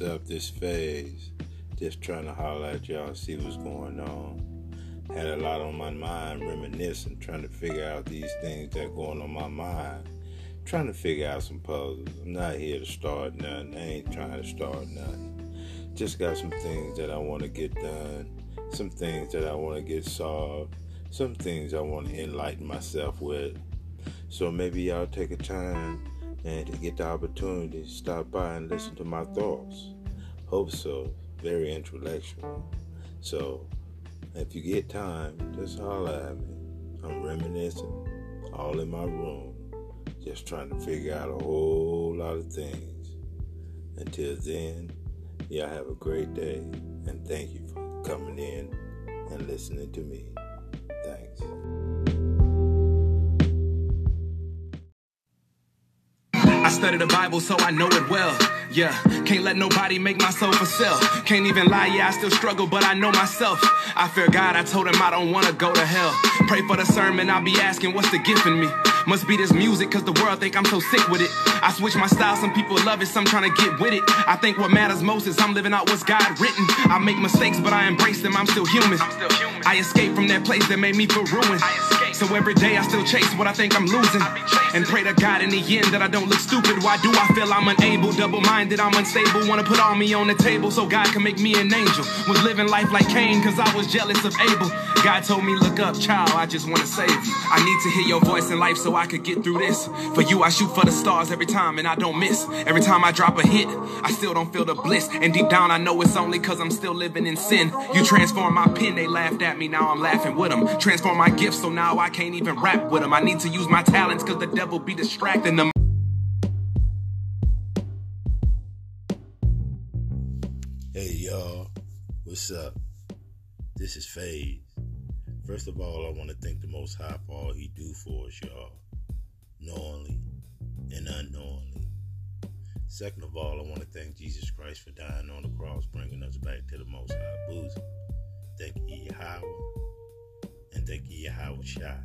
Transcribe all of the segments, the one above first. What's up, this Phaze? Just trying to holler at y'all, see what's going on. Had a lot on my mind, reminiscing, trying to figure out these things that are going on my mind. Trying to figure out some puzzles. I'm not here to start nothing. I ain't trying to start nothing. Just got some things that I want to get done. Some things that I want to get solved. Some things I want to enlighten myself with. So maybe y'all take a time and to get the opportunity to stop by and listen to my thoughts. Hope so. Very intellectual. So, if you get time, just holler at me. I'm reminiscing, all in my room, just trying to figure out a whole lot of things. Until then, y'all have a great day, and thank you for coming in and listening to me. Thanks. I studied the Bible, so I know it well. Yeah, can't let nobody make my soul for sale. Can't even lie, yeah, I still struggle, but I know myself. I fear God, I told him I don't want to go to hell. Pray for the sermon, I'll be asking, what's the gift in me? Must be this music, cause the world think I'm so sick with it. I switch my style, some people love it, some trying to get with it. I think what matters most is I'm living out what's God written. I make mistakes, but I embrace them, I'm still human. I escape from that place that made me feel ruined. So every day I still chase what I think I'm losing. And pray to God in the end that I don't look stupid. Why do I feel I'm unable? Double-minded, I'm unstable. Wanna put all me on the table so God can make me an angel. Was living life like Cain cause I was jealous of Abel. God told me, look up, child, I just wanna save you. I need to hear your voice in life so I could get through this. For you, I shoot for the stars every time and I don't miss. Every time I drop a hit, I still don't feel the bliss. And deep down I know it's only cause I'm still living in sin. You transform my pen, they laughed at me, now I'm laughing with them. Transform my gifts, so now I can't even rap with them. I need to use my talents cause the devil be distracting them. Hey y'all, what's up? This is Phaze. First of all, I want to thank the Most High for all he do for us, y'all, knowingly and unknowingly. Second of all, I want to thank Jesus Christ for dying on the cross, bringing us back to the Most High bosom. Thank you, Yahweh, and thank you, Yahweh Shai,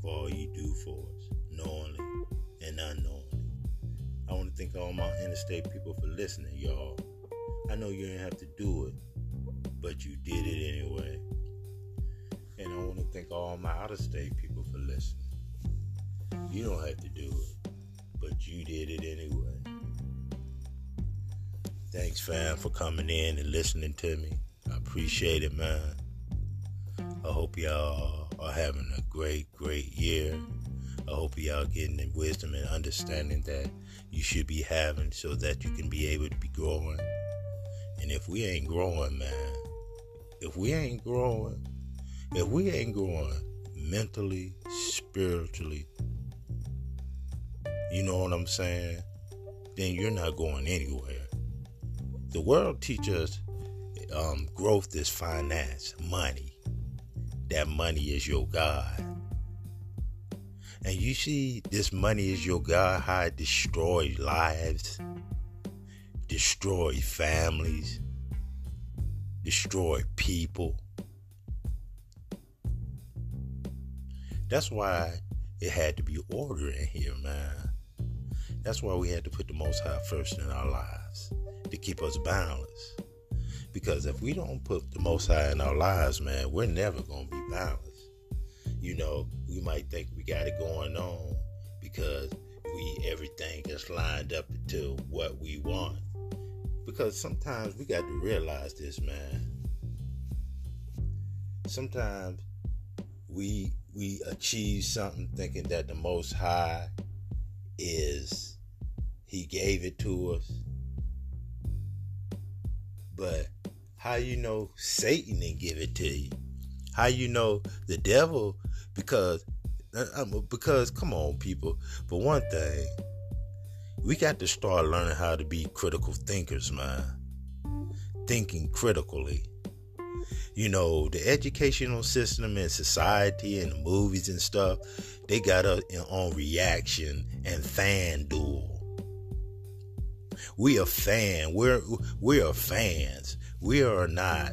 for all you do for us, knowingly and unknowingly. I want to thank all my interstate people for listening, y'all. I know you didn't have to do it, but you did it anyway. And I want to thank all my out-of-state people for listening. You don't have to do it, but you did it anyway. Thanks, fam, for coming in and listening to me. I appreciate it, man. I hope y'all are having a great, great year. I hope y'all getting the wisdom and understanding that you should be having so that you can be able to be growing. And if we ain't growing, man, if we ain't growing mentally, spiritually, you know what I'm saying, then you're not going anywhere. The world teaches growth is finance, money. That money is your God. And you see, this money is your God, how it destroys lives, destroy families, destroy people. That's why it had to be order in here, man. That's why we had to put the Most High first in our lives, to keep us balanced. Because if we don't put the Most High in our lives, man, we're never going to be balanced. You know, we might think we got it going on because everything is lined up to what we want. Because sometimes we got to realize this, man. Sometimes we achieve something thinking that the Most High is, he gave it to us. But how you know Satan didn't give it to you? How you know the devil? Because come on, people. For one thing, we got to start learning how to be critical thinkers, man. Thinking critically. You know, the educational system and society and the movies and stuff, they got us on reaction and FanDuel. We are fan. We are fans. We are not.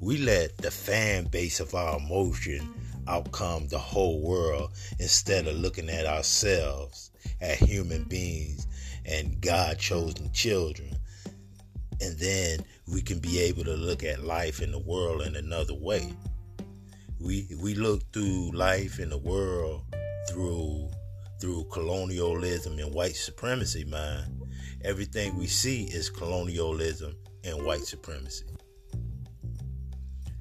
We let the fan base of our emotion outcome the whole world instead of looking at ourselves, at human beings and God chosen children. And then we can be able to look at life and the world in another way. We look through life and the world through colonialism and white supremacy, man. Everything we see is colonialism and white supremacy.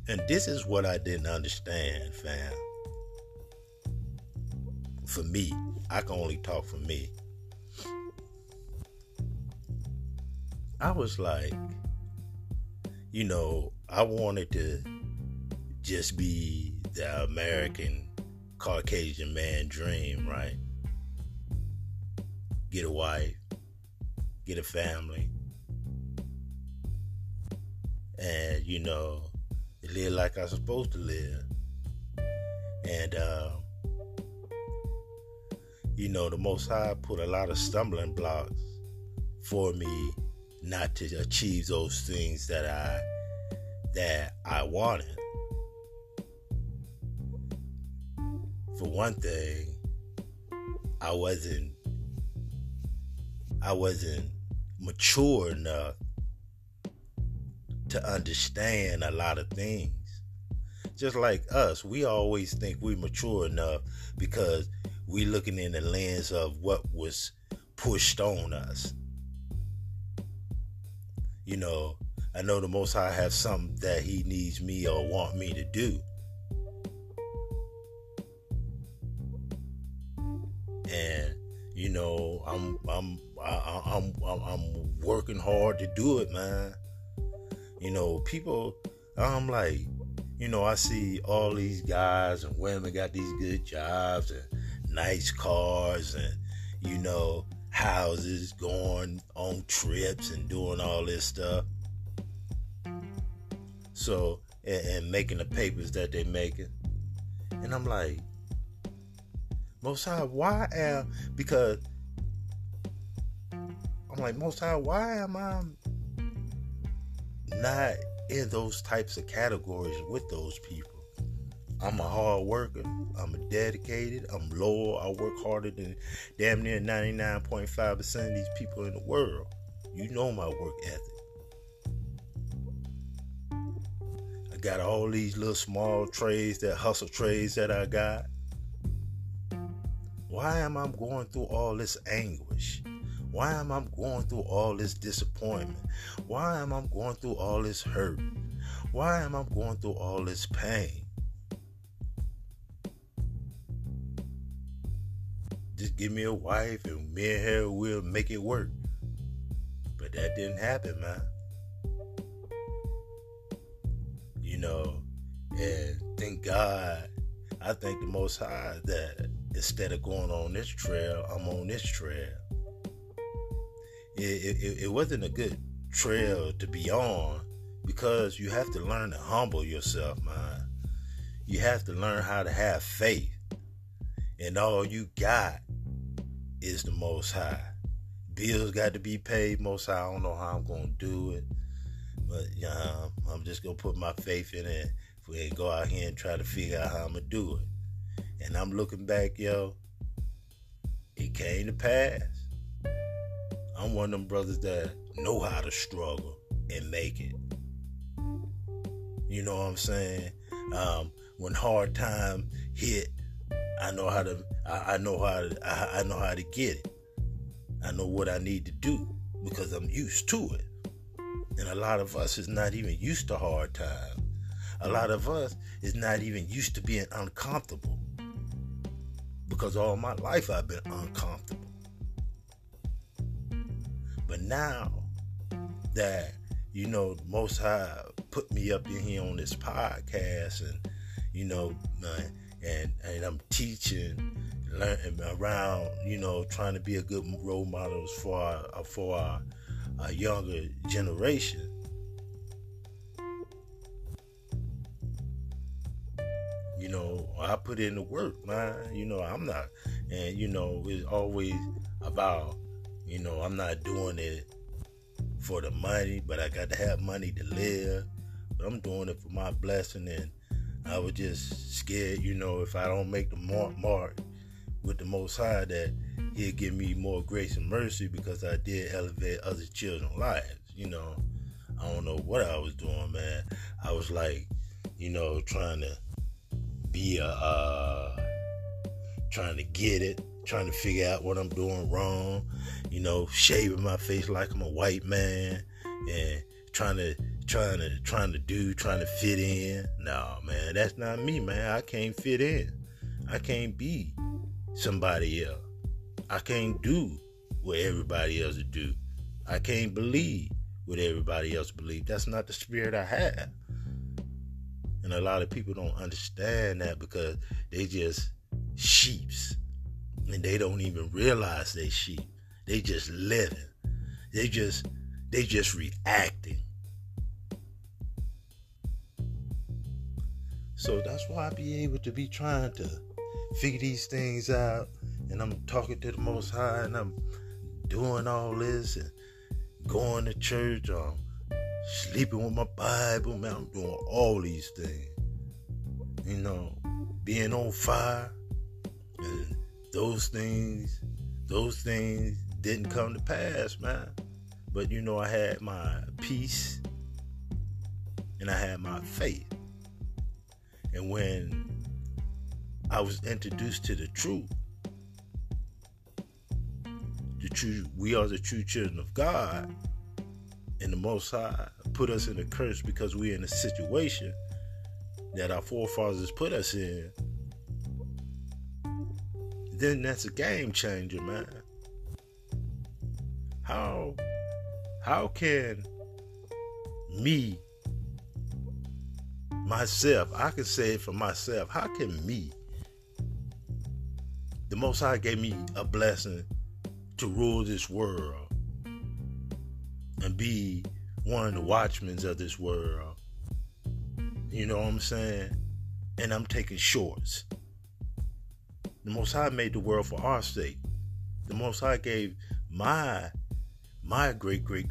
And this is what I didn't understand, fam. For me, I can only talk for me. I was like, you know, I wanted to just be the American Caucasian man dream, right? Get a wife, get a family, and, you know, live like I'm supposed to live. And, you know, the Most High put a lot of stumbling blocks for me not to achieve those things that I wanted. For one thing, I wasn't mature enough to understand a lot of things. Just like us, we always think we're mature enough because we're looking in the lens of what was pushed on us. You know, I know the Most High has something that he needs me or want me to do. And, you know, I'm working hard to do it, man. You know, people, I'm like, you know, I see all these guys and women got these good jobs and nice cars and, you know, houses, going on trips and doing all this stuff. So, and making the papers that they're making. And I'm like, Most High, why am I not in those types of categories with those people? I'm a hard worker, I'm dedicated, I'm loyal, I work harder than damn near 99.5% of these people in the world. You know my work ethic. I got all these little small trades, that hustle trades that I got. Why am I going through all this anguish? Why am I going through all this disappointment? Why am I going through all this hurt? Why am I going through all this pain? Just give me a wife and me and her will make it work. But that didn't happen, man. You know, and thank God, I thank the Most High that instead of going on this trail, I'm on this trail. It wasn't a good trail to be on because you have to learn to humble yourself, man. You have to learn how to have faith. And all you got is the Most High. Bills got to be paid. Most High, I don't know how I'm going to do it. But I'm just going to put my faith in it and go out here and try to figure out how I'm going to do it. And I'm looking back, yo, it came to pass. I'm one of them brothers that know how to struggle and make it. You know what I'm saying? When hard time hit, I know how to get it. I know what I need to do because I'm used to it. And a lot of us is not even used to hard times. A lot of us is not even used to being uncomfortable. Because all my life I've been uncomfortable. But now that, you know, the Most High put me up in here on this podcast and, you know, man, And I'm teaching, learning around, you know, trying to be a good role model for our younger generation. You know, I put in the work, man. You know, I'm not, and you know, it's always about, you know, I'm not doing it for the money, but I got to have money to live. But I'm doing it for my blessing, and I was just scared, you know, if I don't make the mark with the Most High, that he'll give me more grace and mercy because I did elevate other children's lives, you know. I don't know what I was doing, man. I was like, you know, trying to be a, trying to get it, trying to figure out what I'm doing wrong, you know, shaving my face like I'm a white man, and trying to fit in. No, man, that's not me, man. I can't fit in. I can't be somebody else. I can't do what everybody else do. I can't believe what everybody else believes. That's not the spirit I have. And a lot of people don't understand that because they just sheeps. And they don't even realize they sheep. They just living. They just reacting. So that's why I be able to be trying to figure these things out. And I'm talking to the Most High, and I'm doing all this and going to church, or sleeping with my Bible, man. I'm doing all these things, you know, being on fire. And those things didn't come to pass, man. But you know, I had my peace and I had my faith. And when I was introduced to the truth, we are the true children of God, and the Most High put us in a curse because we're in a situation that our forefathers put us in, then that's a game changer, man. How can me, myself, I can say it for myself, how can me, the Most High gave me a blessing to rule this world and be one of the watchmen of this world, you know what I'm saying? And I'm taking shorts. The Most High made the world for our sake. The Most High gave my great granddaddy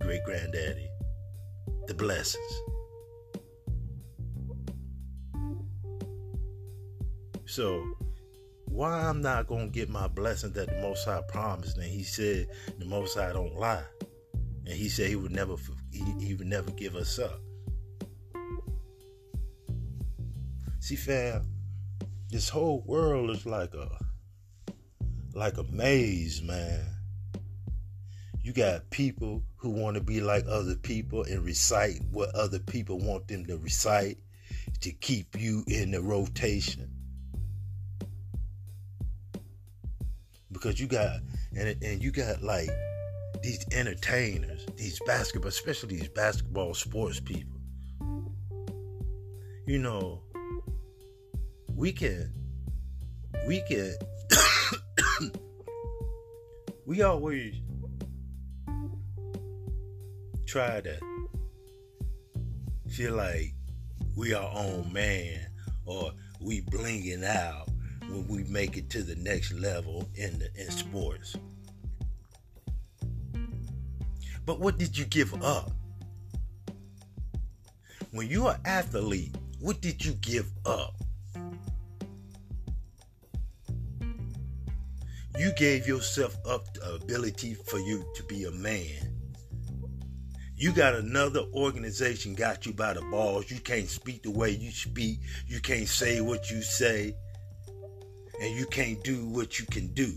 the blessings. So why I'm not going to get my blessing that the Most High promised? And he said the Most High don't lie. And he said he would never, he would never give us up. See, fam, this whole world is like a maze, man. You got people who want to be like other people and recite what other people want them to recite to keep you in the rotation. Because you got, and you got like these entertainers, these basketball, especially these basketball sports people. You know, we can, we always try to feel like we our own man, or we blinging out when we make it to the next level in sports. But what did you give up? When you're an athlete, what did you give up? You gave yourself up the ability for you to be a man. You got another organization got you by the balls. You can't speak the way you speak. You can't say what you say. And you can't do what you can do.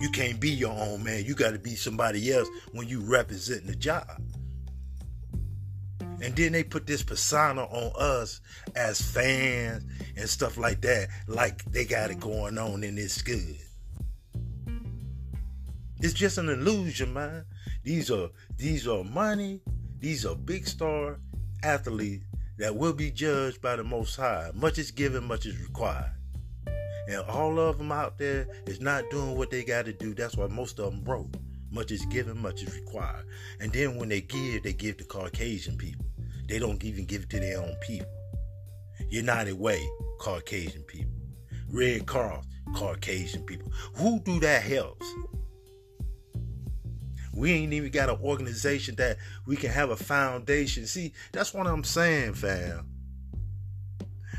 You can't be your own man. You got to be somebody else when you representing the job. And then they put this persona on us as fans and stuff like that, like they got it going on and it's good. It's just an illusion, man. These are money. These are big star athletes that will be judged by the Most High. Much is given, much is required. And all of them out there is not doing what they got to do. That's why most of them broke. Much is given, much is required. And then when they give to Caucasian people. They don't even give it to their own people. United Way, Caucasian people. Red Cross, Caucasian people. Who do that helps? We ain't even got an organization that we can have a foundation. See, that's what I'm saying, fam.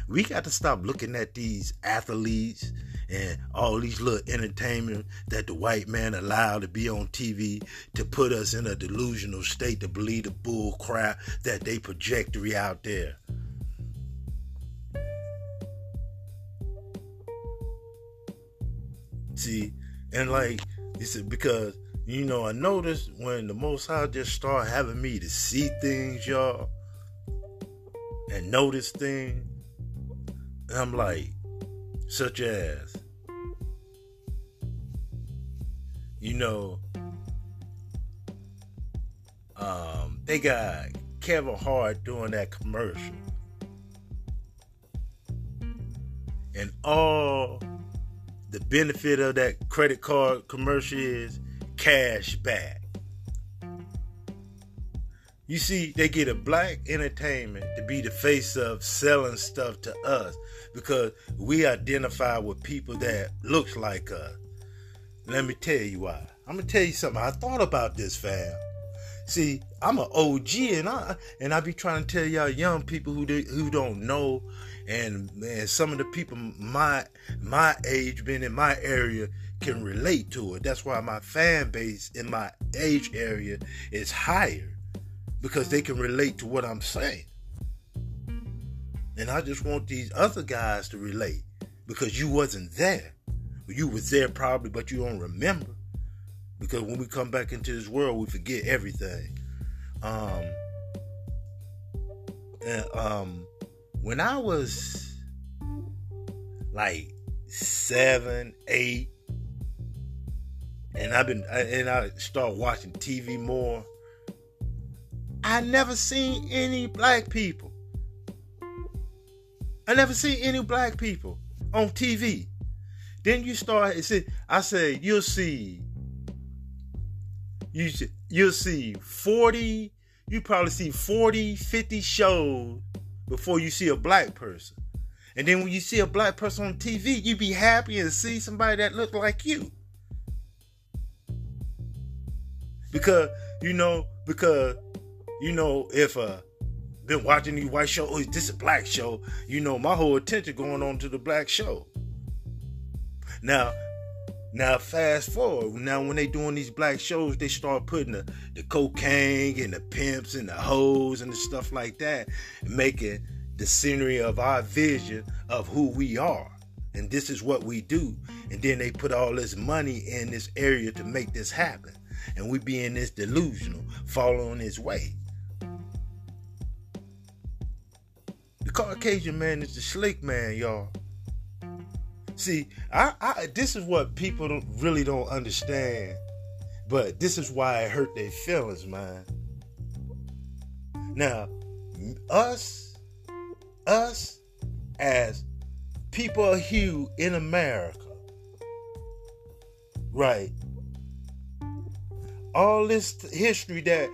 We got to stop looking at these athletes and all these little entertainment that the white man allowed to be on TV to put us in a delusional state to believe the bull crap that they projectory out there. See, and like you said, because you know, I noticed when the Most High just started having me to see things, y'all, and notice things, and I'm like, such as, you know, they got Kevin Hart doing that commercial, and all the benefit of that credit card commercial is cash back. You see, they get a black entertainment to be the face of selling stuff to us because we identify with people that looks like us. Let me tell you why. I'm gonna tell you something. I thought about this, fam. See, I'm an OG, and I be trying to tell y'all young people who don't know, and some of the people my age, been in my area, can relate to it. That's why my fan base in my age area is higher, because they can relate to what I'm saying. And I just want these other guys to relate, because you wasn't there. You was there probably, but you don't remember. Because when we come back into this world, we forget everything. When I was like 7, 8, and I started watching TV more, I never seen any black people. I never seen any black people on TV. Then you start. I said, you'll see. You'll see 40, you probably see 40, 50 shows before you see a black person. And then when you see a black person on TV, you be happy and see somebody that look like you. Because, if been watching these white shows, is this a black show? You know, my whole attention going on to the black show. Now, fast forward. Now, when they doing these black shows, they start putting the cocaine and the pimps and the hoes and the stuff like that, making the scenery of our vision of who we are. And this is what we do. And then they put all this money in this area to make this happen. And we be in this delusional, following his way. The Caucasian man is the slick man, y'all. See, I this is what people really don't understand, but this is why it hurt their feelings, man. Now, us as people of hue in America, right? All this history that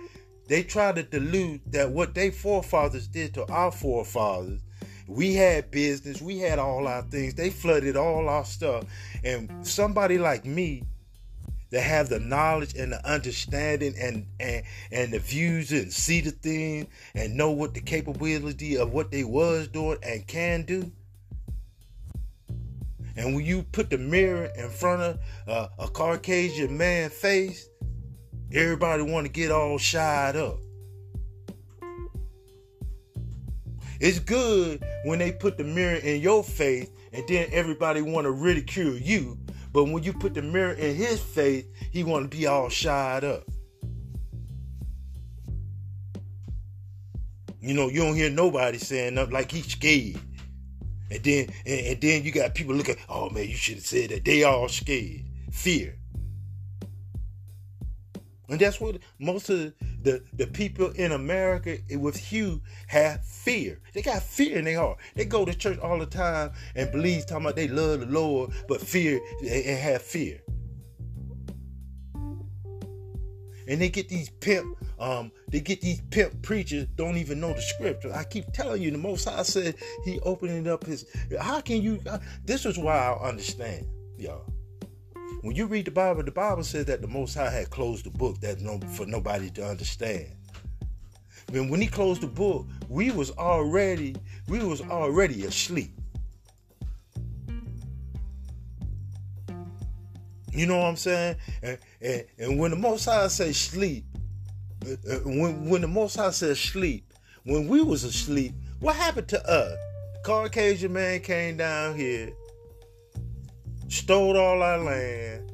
they try to dilute, that what their forefathers did to our forefathers. We had business. We had all our things. They flooded all our stuff. And somebody like me that have the knowledge and the understanding and the views and see the thing and know what the capability of what they was doing and can do. And when you put the mirror in front of a Caucasian man's face, everybody want to get all shied up. It's good when they put the mirror in your face and then everybody want to ridicule you. But when you put the mirror in his face, he want to be all shied up. You know, you don't hear nobody saying nothing like he's scared. And then you got people looking, oh man, you should have said that. They all scared. Fear. And that's what most of the people in America with hue have fear. They got fear in their heart. They go to church all the time and believe, talking about they love the Lord, but fear and have fear. And they get these pimp preachers don't even know the scripture. I keep telling you, the Most High said he opening up his. How can you? This is why I understand, y'all. When you read the Bible says that the Most High had closed the book that for nobody to understand. When he closed the book, we was already asleep. You know what I'm saying? And when the Most High says sleep, when the Most High says sleep, when we was asleep, what happened to us? Caucasian man came down here, stole all our land,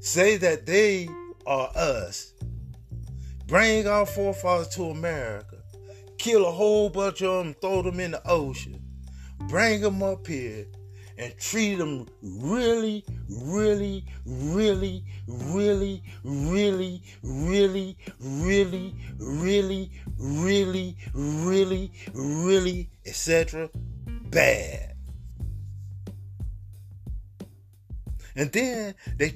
say that they are us, bring our forefathers to America, kill a whole bunch of them, throw them in the ocean, bring them up here, and treat them really, really, really, really, really, really, really, really, really, really, really, etc. bad. And then they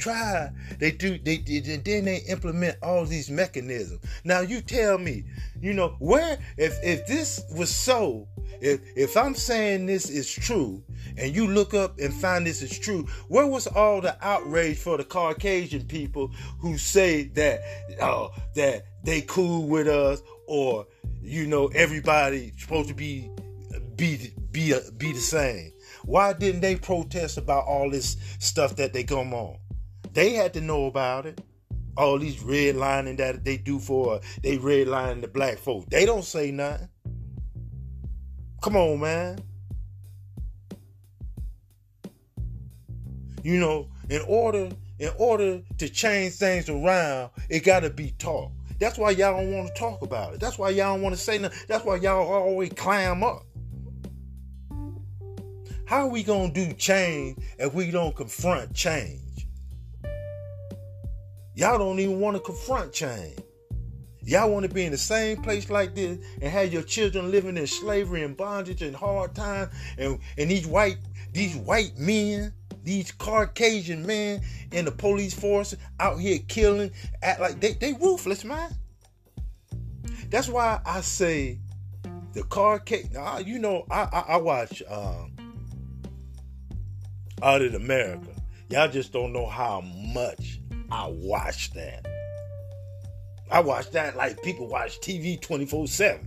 implement all these mechanisms. Now you tell me, you know, where if this was so, if I'm saying this is true, and you look up and find this is true, where was all the outrage for the Caucasian people who say that that they cool with us, or you know everybody supposed to be the same? Why didn't they protest about all this stuff that they come on? They had to know about it. All these redlining that they do for, they redlining the black folk. They don't say nothing. Come on, man. You know, in order to change things around, it got to be taught. That's why y'all don't want to talk about it. That's why y'all don't want to say nothing. That's why y'all always climb up. How are we going to do change if we don't confront change? Y'all don't even want to confront change. Y'all want to be in the same place like this and have your children living in slavery and bondage and hard times, and these white men, these Caucasian men in the police force out here killing, act like they ruthless, man. That's why I say the Caucasian, you know, I watch Out of America. Y'all just don't know how much I watch that. I watch that like people watch TV 24/7.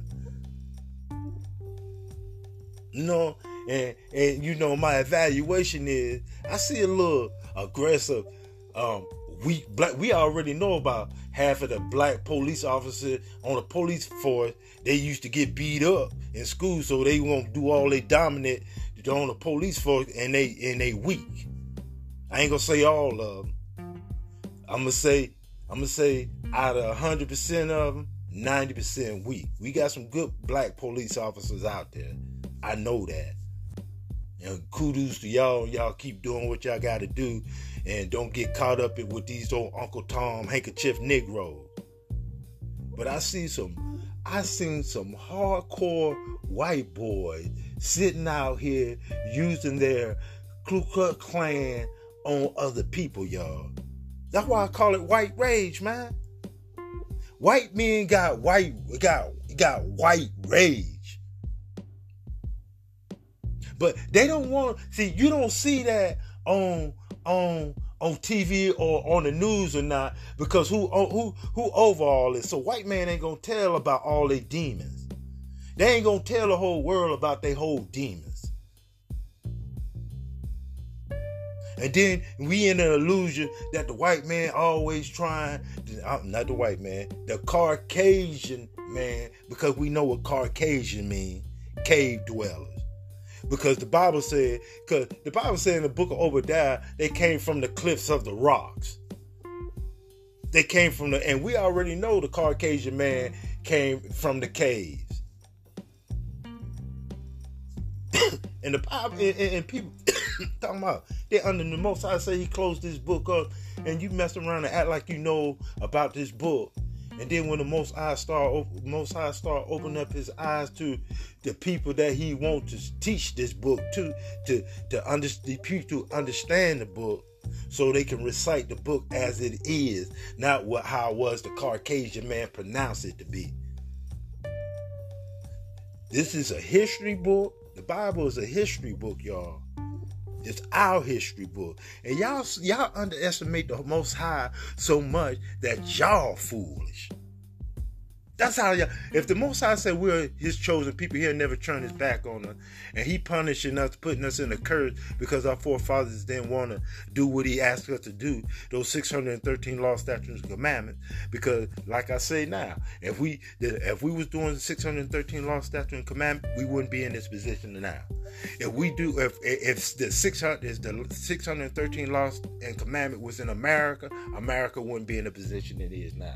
You know, and you know my evaluation is I see a little aggressive. We already know about half of the black police officers on the police force. They used to get beat up in school, so they won't do all they dominant on the police force, and they weak. I ain't gonna say all of them. I'm gonna say out of 100% of them, 90% weak. We got some good black police officers out there. I know that. And kudos to y'all. Y'all keep doing what y'all gotta do, and don't get caught up with these old Uncle Tom handkerchief Negroes. But I seen some hardcore white boys sitting out here using their Ku Klux Klan on other people, y'all. That's why I call it white rage, man. White men got white rage. But they don't want, see, you don't see that on TV or on the news or not, because who over all this? So white man ain't gonna tell about all they demons. They ain't gonna tell the whole world about they whole demons. And then we in the illusion that the white man always trying, not the white man, the Caucasian man, because we know what Caucasian mean, cave dwellers. Because the Bible said in the book of Obadiah, they came from the cliffs of the rocks. They came from and we already know the Caucasian man came from the caves. And the Bible and people talking about they under the Most High say he closed this book up, and you mess around and act like you know about this book. And then when the Most High start opening up his eyes to the people that he wants to teach this book to understand the book, so they can recite the book as it is, not what how was the Caucasian man pronounced it to be. This is a history book. The Bible is a history book, y'all. It's our history book. And y'all underestimate the Most High so much that y'all foolish. That's how y'all. If the Most High said we're His chosen people, He'll never turn His back on us, and He punishing us, putting us in a curse because our forefathers didn't want to do what He asked us to do. Those 613 law, statutes, and commandments. Because, like I say now, if we was doing 613 law, statutes, and commandments, we wouldn't be in this position now. If the 613 law and commandment was in America, America wouldn't be in the position it is now.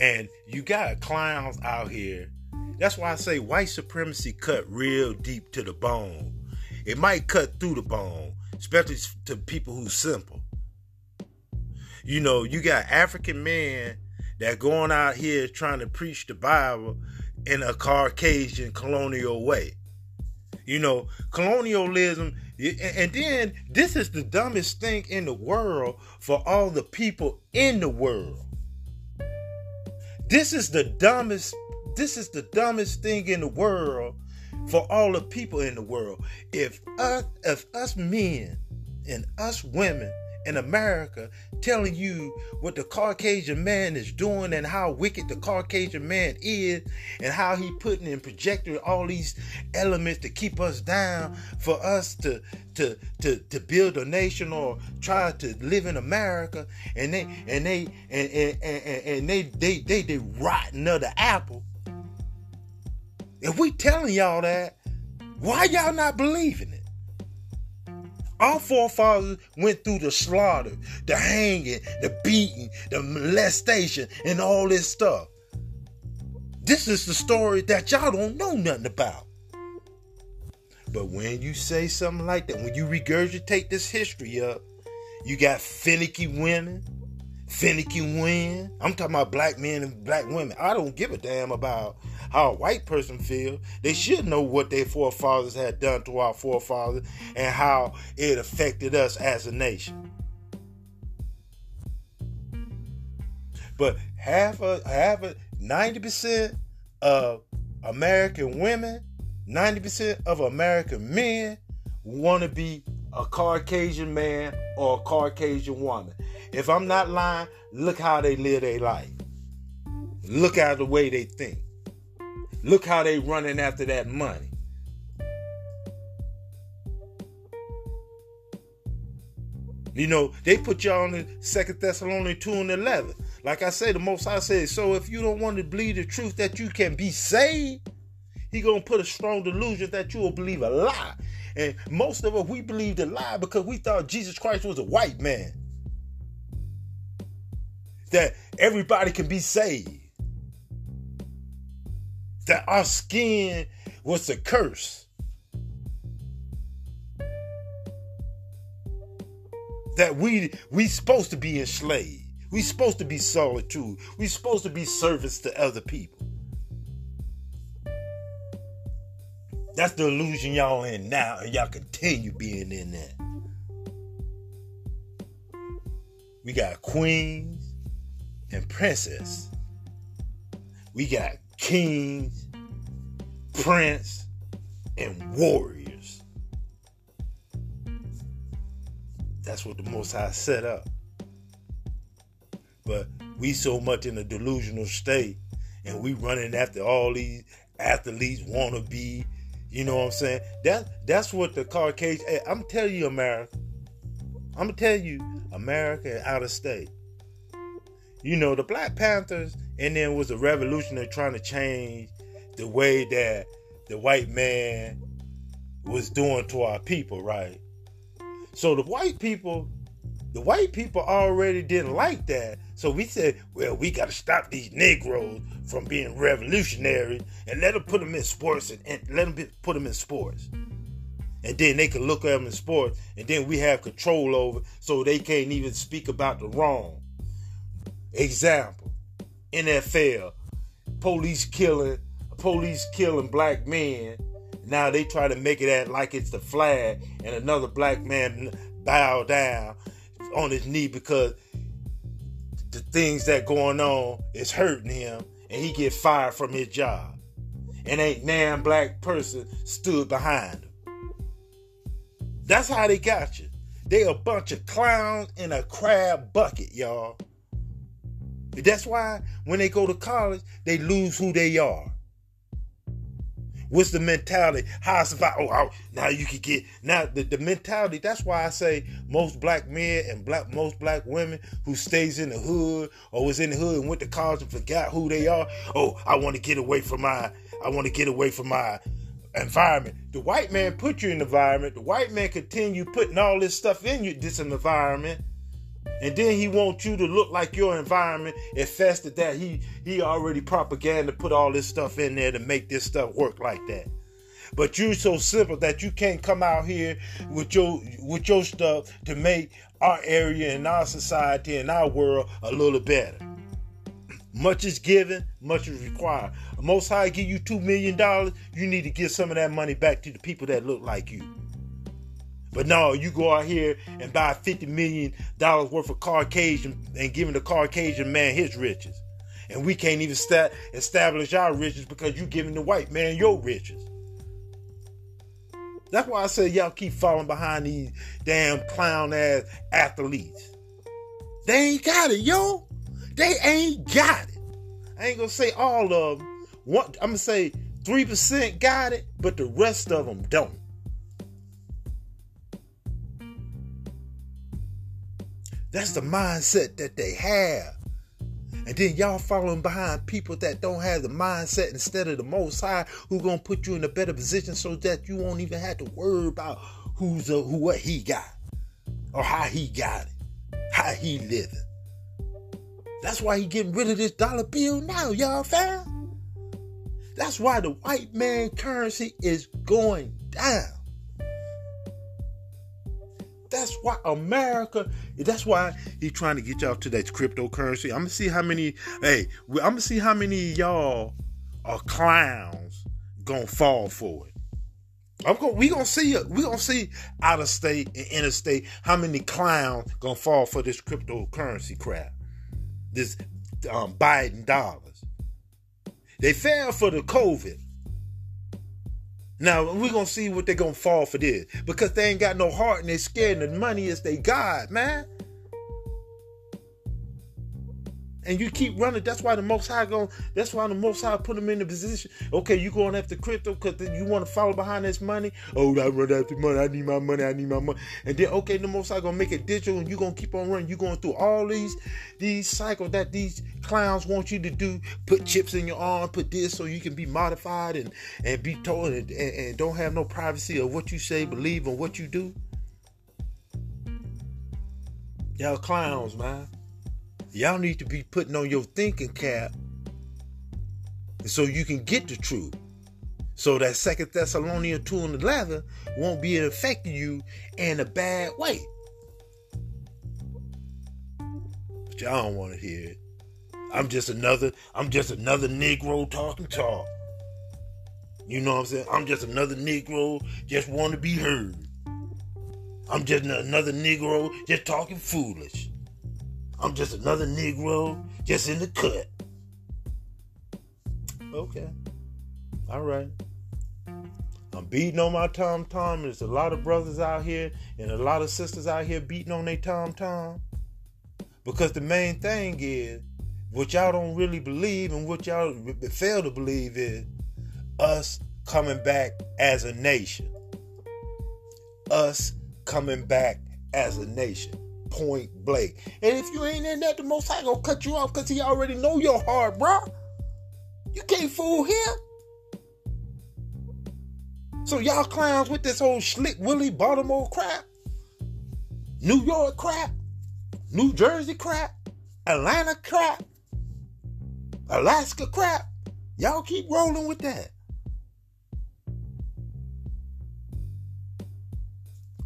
And you got clowns out here. That's why I say white supremacy cut real deep to the bone. It might cut through the bone, especially to people who simple. You know, you got African men that going out here trying to preach the Bible in a Caucasian colonial way. You know, colonialism, and then this is the dumbest thing in the world for all the people in the world. This is the dumbest thing in the world for all the people in the world. If us men and us women in America telling you what the Caucasian man is doing and how wicked the Caucasian man is and how he putting and projecting all these elements to keep us down for us to build a nation or try to live in America, and they rot another apple. If we telling y'all that, why y'all not believing it? Our forefathers went through the slaughter, the hanging, the beating, the molestation, and all this stuff. This is the story that y'all don't know nothing about. But when you say something like that, when you regurgitate this history up, you got finicky women, finicky men. I'm talking about black men and black women. I don't give a damn about how a white person feels. They should know what their forefathers had done to our forefathers and how it affected us as a nation. But 90% of American women, 90% of American men want to be a Caucasian man or a Caucasian woman. If I'm not lying, look how they live their life. Look at the way they think. Look how they running after that money. You know, they put y'all in 2 Thessalonians 2:11. Like I say, the Most High said, so if you don't want to believe the truth that you can be saved, He going to put a strong delusion that you will believe a lie. And most of us, we believed a lie because we thought Jesus Christ was a white man. That everybody can be saved. That our skin was the curse. That we supposed to be enslaved. We supposed to be solitude. We supposed to be service to other people. That's the illusion y'all in now, and y'all continue being in that. We got queens and princesses. We got kings, prince, and warriors. That's what the Most High set up. But we so much in a delusional state, and we running after all these athletes, wannabe. You know what I'm saying? That's what the Caucasian... Hey, I'm telling you, America. I'm going to tell you, America and out of state. You know, the Black Panthers, and then was a revolutionary trying to change the way that the white man was doing to our people, right? So the white people already didn't like that. So we said, well, we got to stop these Negroes from being revolutionary and let them put them in sports and let them put them in sports. And then they can look at them in sports, and then we have control over, so they can't even speak about the wrong. Example, NFL, police killing black men. Now they try to make it act like it's the flag, and another black man bow down on his knee because the things that going on is hurting him, and he get fired from his job, and ain't nan black person stood behind him. That's how they got you. They a bunch of clowns in a crab bucket, y'all. That's why when they go to college, they lose who they are. What's the mentality? How I survive? Oh, now you can get now the mentality. That's why I say most black men and most black women who stays in the hood or was in the hood and went to college and forgot who they are. Oh, I want to get away from my environment. The white man put you in the environment. The white man continue putting all this stuff in you, this environment. And then he wants you to look like your environment and faster that he already propaganda put all this stuff in there to make this stuff work like that. But you're so simple that you can't come out here with your stuff to make our area and our society and our world a little better. Much is given, much is required. Most High give you $2 million, you need to give some of that money back to the people that look like you. But no, you go out here and buy $50 million worth of Caucasian and giving the Caucasian man his riches. And we can't even establish our riches because you're giving the white man your riches. That's why I say y'all keep falling behind these damn clown-ass athletes. They ain't got it, yo. They ain't got it. I ain't going to say all of them. I'm going to say 3% got it, but the rest of them don't. That's the mindset that they have. And then y'all following behind people that don't have the mindset instead of the Most High who going to put you in a better position so that you won't even have to worry about what he got or how he got it, how he living. That's why he getting rid of this dollar bill now, y'all fam. That's why the white man currency is going down. That's why America, that's why he's trying to get y'all to that cryptocurrency. I'm going to see how many of y'all are clowns going to fall for it. We're going to see out of state and interstate how many clowns going to fall for this cryptocurrency crap. This Biden dollars. They fell for the COVID. Now, we're going to see what they're going to fall for this. Because they ain't got no heart and they're scared and the money is they God, man. And you keep running. That's why the Most High put them in the position. Okay, you going after crypto because you want to follow behind this money. Oh, I run after money. I need my money. And then, okay, the Most High going to make it digital and you're going to keep on running. You're going through all these cycles that these clowns want you to do. Put chips in your arm, put this so you can be modified and be told and don't have no privacy of what you say, believe, and what you do. Y'all clowns, man. Y'all need to be putting on your thinking cap so you can get the truth. So that 2 Thessalonians 2:11 won't be affecting you in a bad way. But y'all don't want to hear it. I'm just another Negro talking talk. You know what I'm saying? I'm just another Negro just want to be heard. I'm just another Negro just talking foolish. I'm just another Negro just in the cut. Okay. All right. I'm beating on my tom-tom. There's a lot of brothers out here and a lot of sisters out here beating on their tom-tom. Because the main thing is, what y'all don't really believe and what y'all fail to believe is us coming back as a nation. Us coming back as a nation. Point blank. And if you ain't in that, the Most High gonna cut you off because he already know your heart, bro. You can't fool him. So y'all clowns with this whole Slick Willie Baltimore crap, New York crap, New Jersey crap, Atlanta crap, Alaska crap. Y'all keep rolling with that.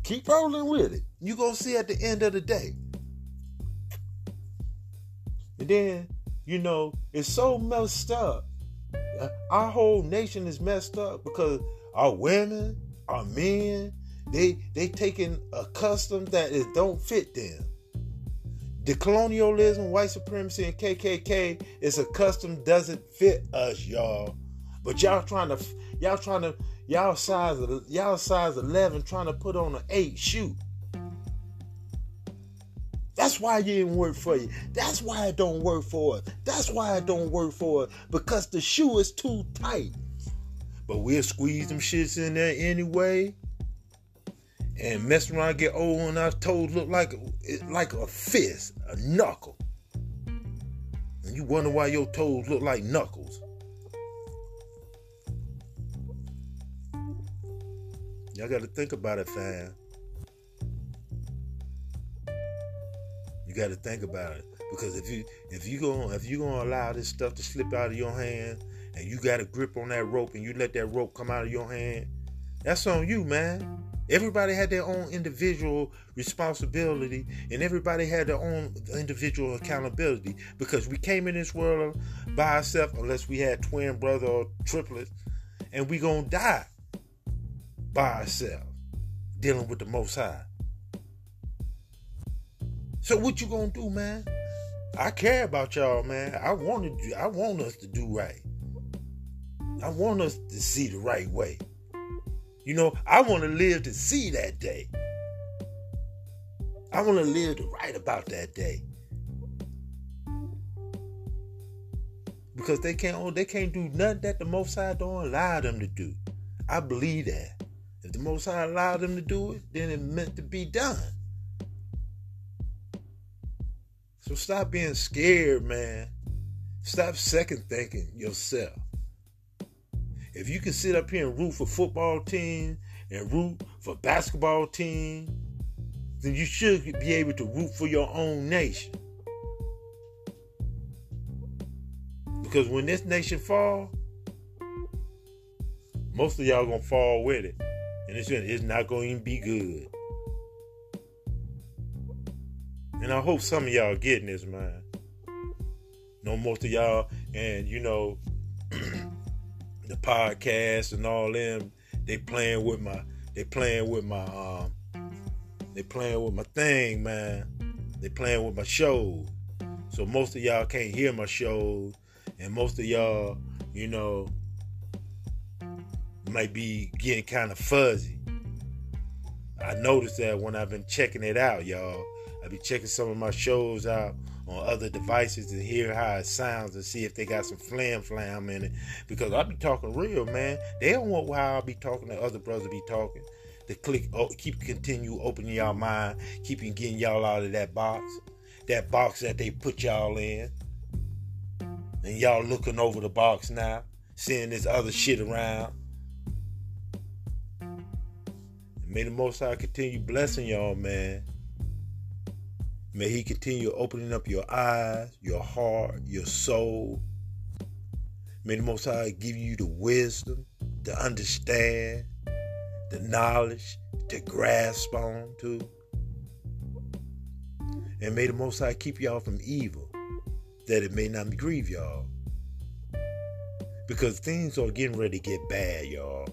Keep rolling with it. You gonna see at the end of the day. And then, you know, it's so messed up. Our whole nation is messed up because our women, our men, they taking a custom that it don't fit them. The colonialism, white supremacy, and KKK is a custom doesn't fit us, y'all. But y'all size 11 trying to put on an 8 shoe. That's why it didn't work for you. That's why it don't work for us. That's why it don't work for us, because the shoe is too tight. But we'll squeeze them shits in there anyway, and mess around, get old on our toes, look like a fist, a knuckle. And you wonder why your toes look like knuckles. Y'all got to think about it, fam. You got to think about it, because if you gonna allow this stuff to slip out of your hand, and you got a grip on that rope, and you let that rope come out of your hand, that's on you, man. Everybody had their own individual responsibility, and everybody had their own individual accountability, because we came in this world by ourselves, unless we had twin brother or triplets, and we gonna die by ourselves, dealing with the Most High. So what you gonna do, man? I care about y'all, man. I want us to do right. I want us to see the right way. You know, I want to live to see that day. I want to live to write about that day, because they can't do nothing that the Most High don't allow them to do. I believe that. If the Most High allowed them to do it, then it meant to be done. So stop being scared, man. Stop second thinking yourself. If you can sit up here and root for football team and root for basketball team, then you should be able to root for your own nation. Because when this nation falls, most of y'all gonna fall with it. And it's not gonna even be good. And I hope some of y'all getting this, man. Know most of y'all, and you know, the podcast and all them, they playing with my thing, man. They playing with my show. So most of y'all can't hear my shows, and most of y'all, you know, might be getting kind of fuzzy. I noticed that when I've been checking it out, y'all. I be checking some of my shows out on other devices to hear how it sounds and see if they got some flam in it, because I be talking real, man. They don't want how I be talking to other brothers be talking. To continue opening y'all mind, keeping getting y'all out of that box that they put y'all in, and y'all looking over the box now, seeing this other shit around. And may the Most High continue blessing y'all, man. May he continue opening up your eyes, your heart, your soul. May the Most High give you the wisdom, the understand, the knowledge to grasp on to. And may the Most High keep y'all from evil, that it may not grieve y'all. Because things are getting ready to get bad, y'all.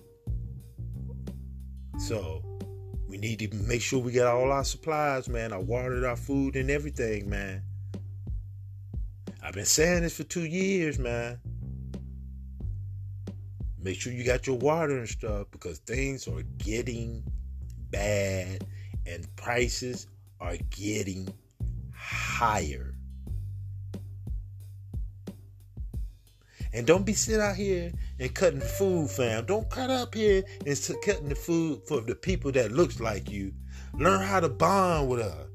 So we need to make sure we got all our supplies, man. Our water, our food, and everything, man. I've been saying this for 2 years, man. Make sure you got your water and stuff, because things are getting bad and prices are getting higher. And don't be sitting out here and cutting food, fam. Don't cut up here and cutting the food for the people that looks like you. Learn how to bond with us.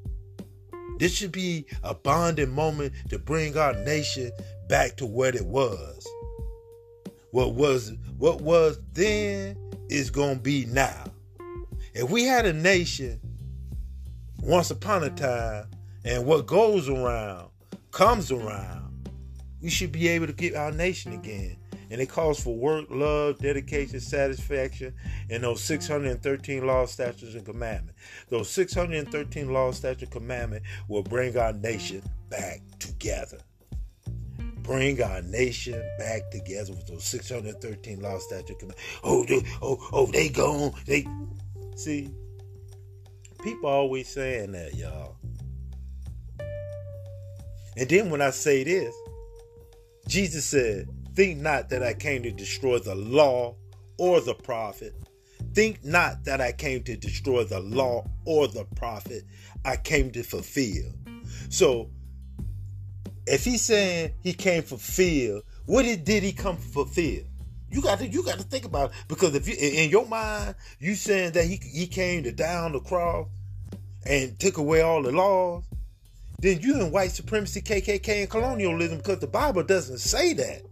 This should be a bonding moment to bring our nation back to what it was. What was then is going to be now. If we had a nation once upon a time, and what goes around comes around, we should be able to get our nation again. And it calls for work, love, dedication, satisfaction, and those 613 laws, statutes, and commandments. Those 613 laws, statutes, and commandments will bring our nation back together. Bring our nation back together with those 613 laws, statutes, and commandments. They gone. They see. People always saying that, y'all. And then when I say this, Jesus said, "Think not that I came to destroy the law or the prophet. Think not that I came to destroy the law or the prophet. I came to fulfill." So if he's saying he came for fear, did he come for fear? You got to think about it, because if you, in your mind, you saying that he came to die on the cross and took away all the laws, then you in white supremacy, KKK, and colonialism, because the Bible doesn't say that.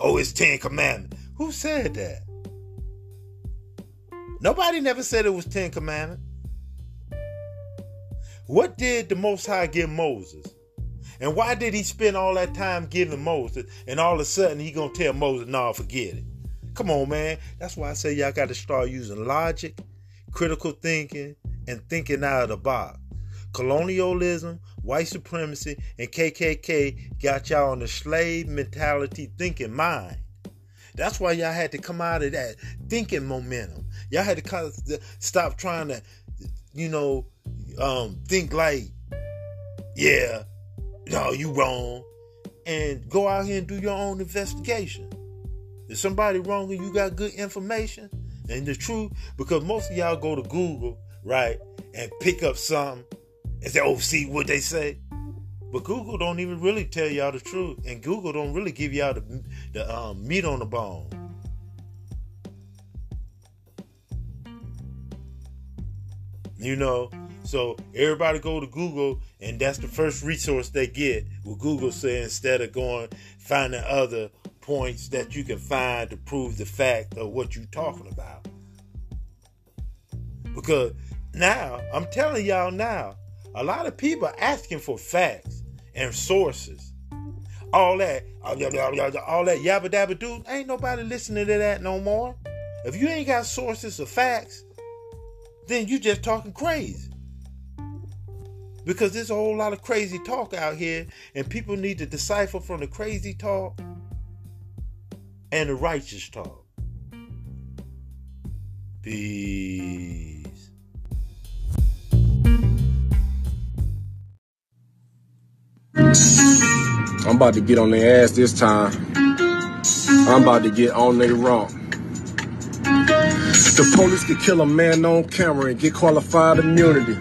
Oh, it's 10 commandments. Who said that? Nobody never said it was 10 commandments. What did the Most High give Moses? And why did he spend all that time giving Moses, and all of a sudden he going to tell Moses, nah, forget it? Come on, man. That's why I say y'all got to start using logic, critical thinking, and thinking out of the box. Colonialism, white supremacy, and KKK got y'all on the slave mentality thinking mind. That's why y'all had to come out of that thinking momentum. Y'all had to stop trying to, think like, yeah, no, you wrong, and go out here and do your own investigation. If somebody wrong and you got good information and the truth, because most of y'all go to Google, right, and pick up something and say, oh, see what they say. But Google don't even really tell y'all the truth, and Google don't really give y'all the meat on the bone. So everybody go to Google, and that's the first resource they get, what Google said, instead of going finding other points that you can find to prove the fact of what you're talking about. Because now, I'm telling y'all now, a lot of people are asking for facts and sources. All that yabba dabba doo, ain't nobody listening to that no more. If you ain't got sources or facts, then you just talking crazy. Because there's a whole lot of crazy talk out here, and people need to decipher from the crazy talk and the righteous talk. Peace. I'm about to get on their ass this time. I'm about to get on their rump. The police could kill a man on camera and get qualified immunity.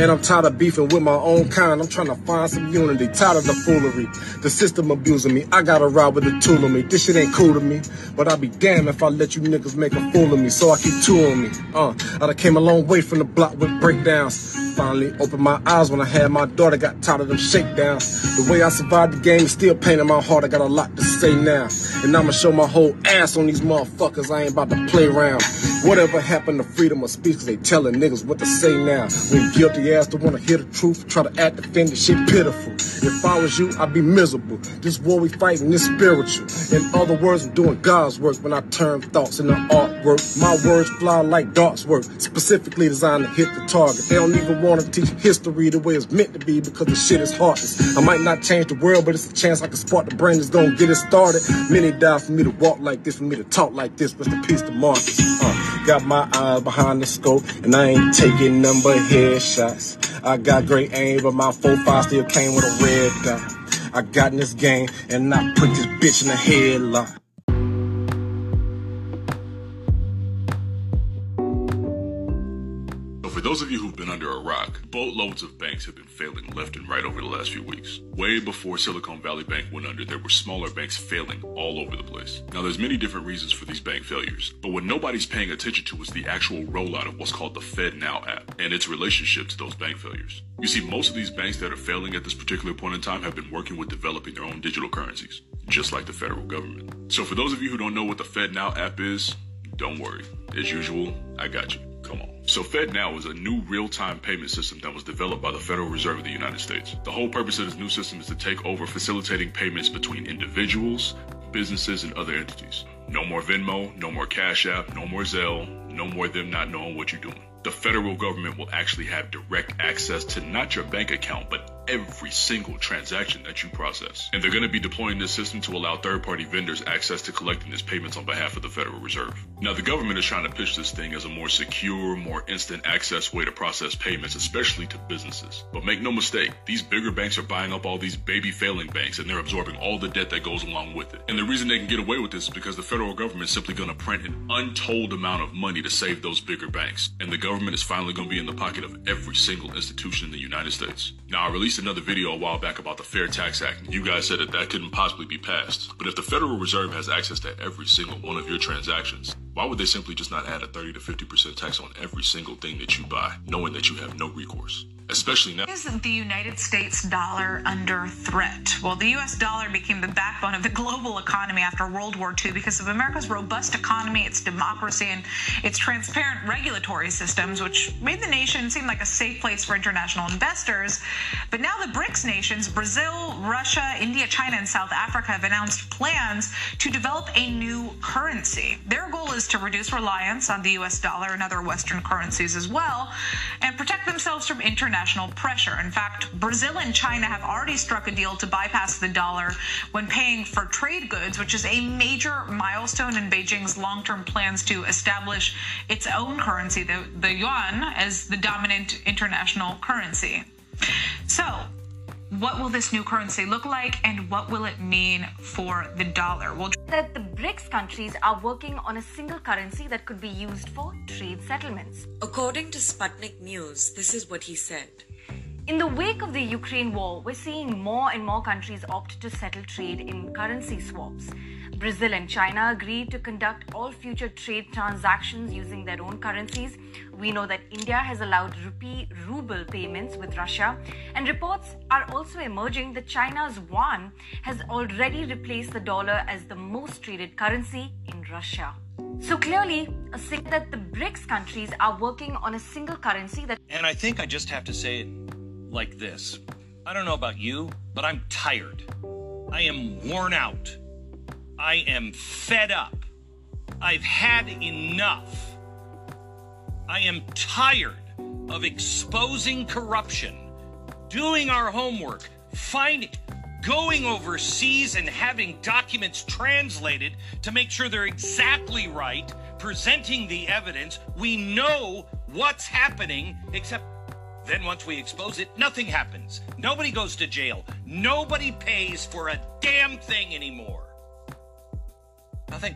And I'm tired of beefing with my own kind. I'm trying to find some unity. Tired of the foolery. The system abusing me. I gotta ride with the tool of me. This shit ain't cool to me. But I'll be damned if I let you niggas make a fool of me. So I keep two on me. I done came a long way from the block with breakdowns. Finally opened my eyes when I had my daughter. Got tired of them shakedowns. The way I survived the game is still pain in my heart. I got a lot to say now. And I'ma show my whole ass on these motherfuckers. I ain't about to play around. Whatever happened to freedom of speech, cause they telling niggas what to say now. When guilty ass don't wanna hear the truth, try to act offended, shit pitiful. If I was you, I'd be miserable. This war we fighting is spiritual. In other words, I'm doing God's work when I turn thoughts into artwork. My words fly like darts work, specifically designed to hit the target. They don't even wanna teach history the way it's meant to be, because the shit is heartless. I might not change the world, but it's a chance I can spark the brain that's gonna get it started. Many died for me to walk like this, for me to talk like this. Rest in peace to Marcus. Got my eyes behind the scope, and I ain't taking nothing but headshots. I got great aim, but my 4.5 still came with a red dot. I got in this game, and I put this bitch in a headlock. For those of you who've been under a rock, boatloads of banks have been failing left and right over the last few weeks. Way before Silicon Valley Bank went under, there were smaller banks failing all over the place. Now, there's many different reasons for these bank failures, but what nobody's paying attention to is the actual rollout of what's called the FedNow app and its relationship to those bank failures. You see, most of these banks that are failing at this particular point in time have been working with developing their own digital currencies, just like the federal government. So for those of you who don't know what the FedNow app is, don't worry. As usual, I got you. Come on. So FedNow is a new real-time payment system that was developed by the Federal Reserve of the United States. The whole purpose of this new system is to take over facilitating payments between individuals, businesses, and other entities. No more Venmo, no more Cash App, no more Zelle, no more them not knowing what you're doing. The federal government will actually have direct access to not your bank account, but every single transaction that you process. And they're going to be deploying this system to allow third-party vendors access to collecting this payments on behalf of the Federal Reserve. Now, the government is trying to pitch this thing as a more secure, more instant access way to process payments, especially to businesses. But make no mistake, these bigger banks are buying up all these baby failing banks, and they're absorbing all the debt that goes along with it. And the reason they can get away with this is because the federal government is simply going to print an untold amount of money to save those bigger banks. And the government is finally going to be in the pocket of every single institution in the United States. Now, I released another video a while back about the Fair Tax Act, and you guys said that that couldn't possibly be passed. But if the Federal Reserve has access to every single one of your transactions, why would they simply just not add a 30 to 50% tax on every single thing that you buy, knowing that you have no recourse? Especially now. Isn't the United States dollar under threat? Well, the U.S. dollar became the backbone of the global economy after World War II because of America's robust economy, its democracy, and its transparent regulatory systems, which made the nation seem like a safe place for international investors. But now the BRICS nations, Brazil, Russia, India, China, and South Africa, have announced plans to develop a new currency. Their goal is to reduce reliance on the U.S. dollar and other Western currencies as well, and protect themselves from international pressure. In fact, Brazil and China have already struck a deal to bypass the dollar when paying for trade goods, which is a major milestone in Beijing's long-term plans to establish its own currency, the yuan, as the dominant international currency. So, what will this new currency look like, and what will it mean for the dollar? Well, that the BRICS countries are working on a single currency that could be used for trade settlements. According to Sputnik News, this is what he said. In the wake of the Ukraine war, we're seeing more and more countries opt to settle trade in currency swaps. Brazil and China agreed to conduct all future trade transactions using their own currencies. We know that India has allowed rupee-ruble payments with Russia, and reports are also emerging that China's yuan has already replaced the dollar as the most traded currency in Russia. So clearly, a signal that the BRICS countries are working on a single currency that... And I think I just have to say it like this. I don't know about you, but I'm tired. I am worn out. I am fed up. I've had enough. I am tired of exposing corruption, doing our homework, going overseas and having documents translated to make sure they're exactly right, presenting the evidence. We know what's happening, except then once we expose it, nothing happens. Nobody goes to jail. Nobody pays for a damn thing anymore. Nothing.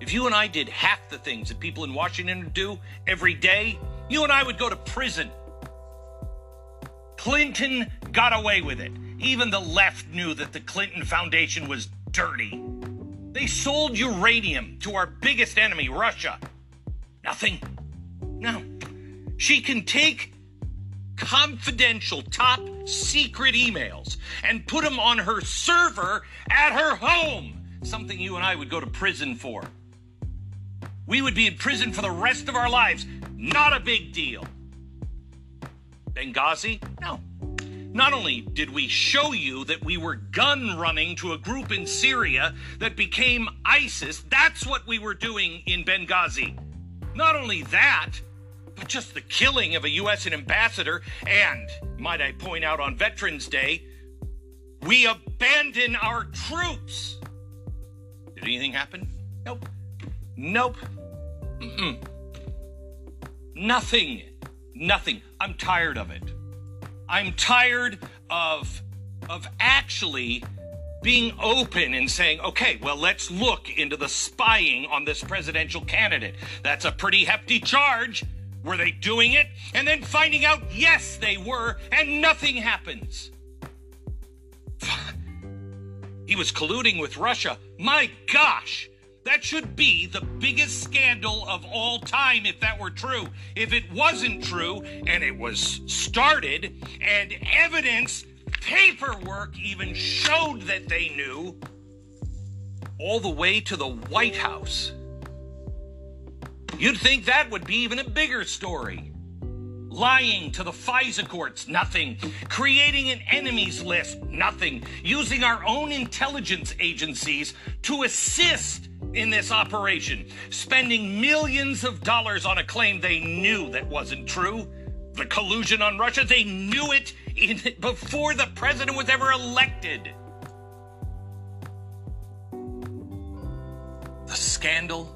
If you and I did half the things that people in Washington do every day, you and I would go to prison. Clinton got away with it. Even the left knew that the Clinton Foundation was dirty. They sold uranium to our biggest enemy, Russia. Nothing. No. She can take confidential, top secret emails and put them on her server at her home. Something you and I would go to prison for. We would be in prison for the rest of our lives. Not a big deal. Benghazi? No. Not only did we show you that we were gun running to a group in Syria that became ISIS, that's what we were doing in Benghazi. Not only that, but just the killing of a U.S. ambassador, and, might I point out, on Veterans Day, we abandoned our troops. Did anything happen? Nope. Nope. Mm-mm. Nothing. Nothing. I'm tired of it. I'm tired of actually being open and saying, okay, well, let's look into the spying on this presidential candidate. That's a pretty hefty charge. Were they doing it? And then finding out, yes, they were, and nothing happens. He was colluding with Russia. My gosh, that should be the biggest scandal of all time if that were true. If it wasn't true, and it was started, and evidence, paperwork even showed that they knew, all the way to the White House. You'd think that would be even a bigger story. Lying to the FISA courts, nothing. Creating an enemies list, nothing. Using our own intelligence agencies to assist in this operation. Spending millions of dollars on a claim they knew that wasn't true. the collusion on Russia. They knew it before the president was ever elected. The scandal,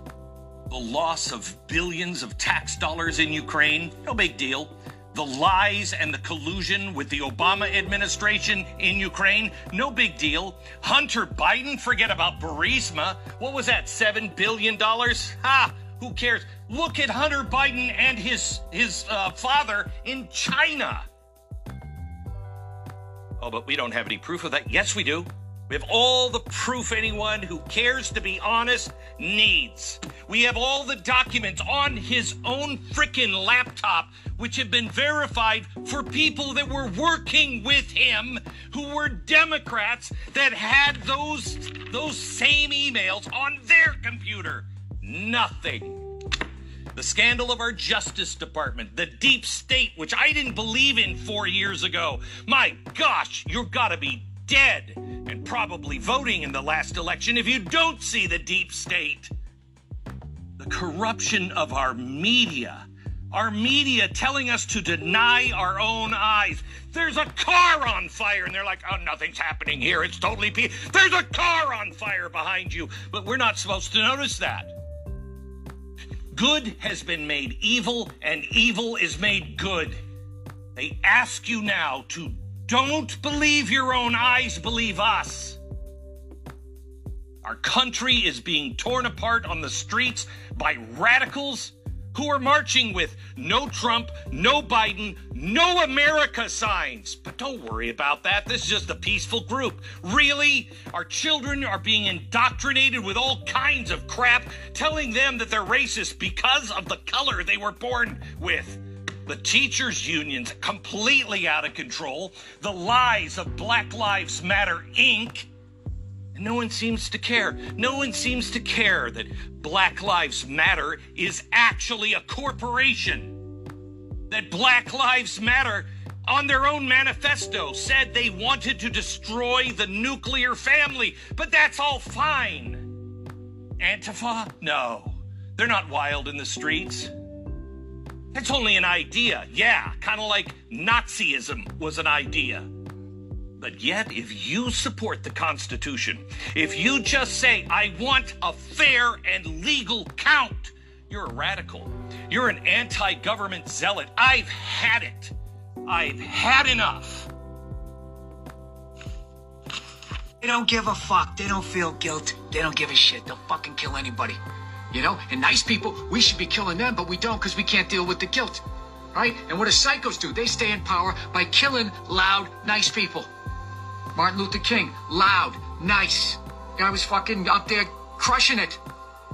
the loss of billions of tax dollars in Ukraine, no big deal. The lies and the collusion with the Obama administration in Ukraine, no big deal. Hunter Biden, forget about Burisma. What was that, $7 billion? Ha, who cares? Look at Hunter Biden and his father in China. Oh, but we don't have any proof of that. Yes, we do. We have all the proof anyone who cares to be honest needs. We have all the documents on his own frickin' laptop, which have been verified for people that were working with him, who were Democrats that had those same emails on their computer. Nothing. The scandal of our Justice Department, the deep state, which I didn't believe in 4 years ago. My gosh, you've got to be dead and probably voting in the last election if you don't see the deep state. The corruption of our media telling us to deny our own eyes. There's a car on fire and they're like, oh, nothing's happening here. It's totally peace. There's a car on fire behind you, but we're not supposed to notice that. Good has been made evil and evil is made good. They ask you now to don't believe your own eyes, believe us. Our country is being torn apart on the streets by radicals who are marching with no Trump, no Biden, no America signs. But don't worry about that. This is just a peaceful group. Really? Our children are being indoctrinated with all kinds of crap, telling them that they're racist because of the color they were born with. The teachers' unions completely out of control, the lies of Black Lives Matter, Inc., and no one seems to care. No one seems to care that Black Lives Matter is actually a corporation, that Black Lives Matter, on their own manifesto, said they wanted to destroy the nuclear family, but that's all fine. Antifa? No, they're not wild in the streets. That's only an idea. Yeah, kind of like Nazism was an idea. But yet, if you support the Constitution, if you just say, I want a fair and legal count, you're a radical. You're an anti-government zealot. I've had it. I've had enough. They don't give a fuck. They don't feel guilt. They don't give a shit. They'll fucking kill anybody. You know, and nice people, we should be killing them, but we don't because we can't deal with the guilt, right? And what do psychos do? They stay in power by killing loud, nice people. Martin Luther King, loud, nice. Guy was fucking up there crushing it.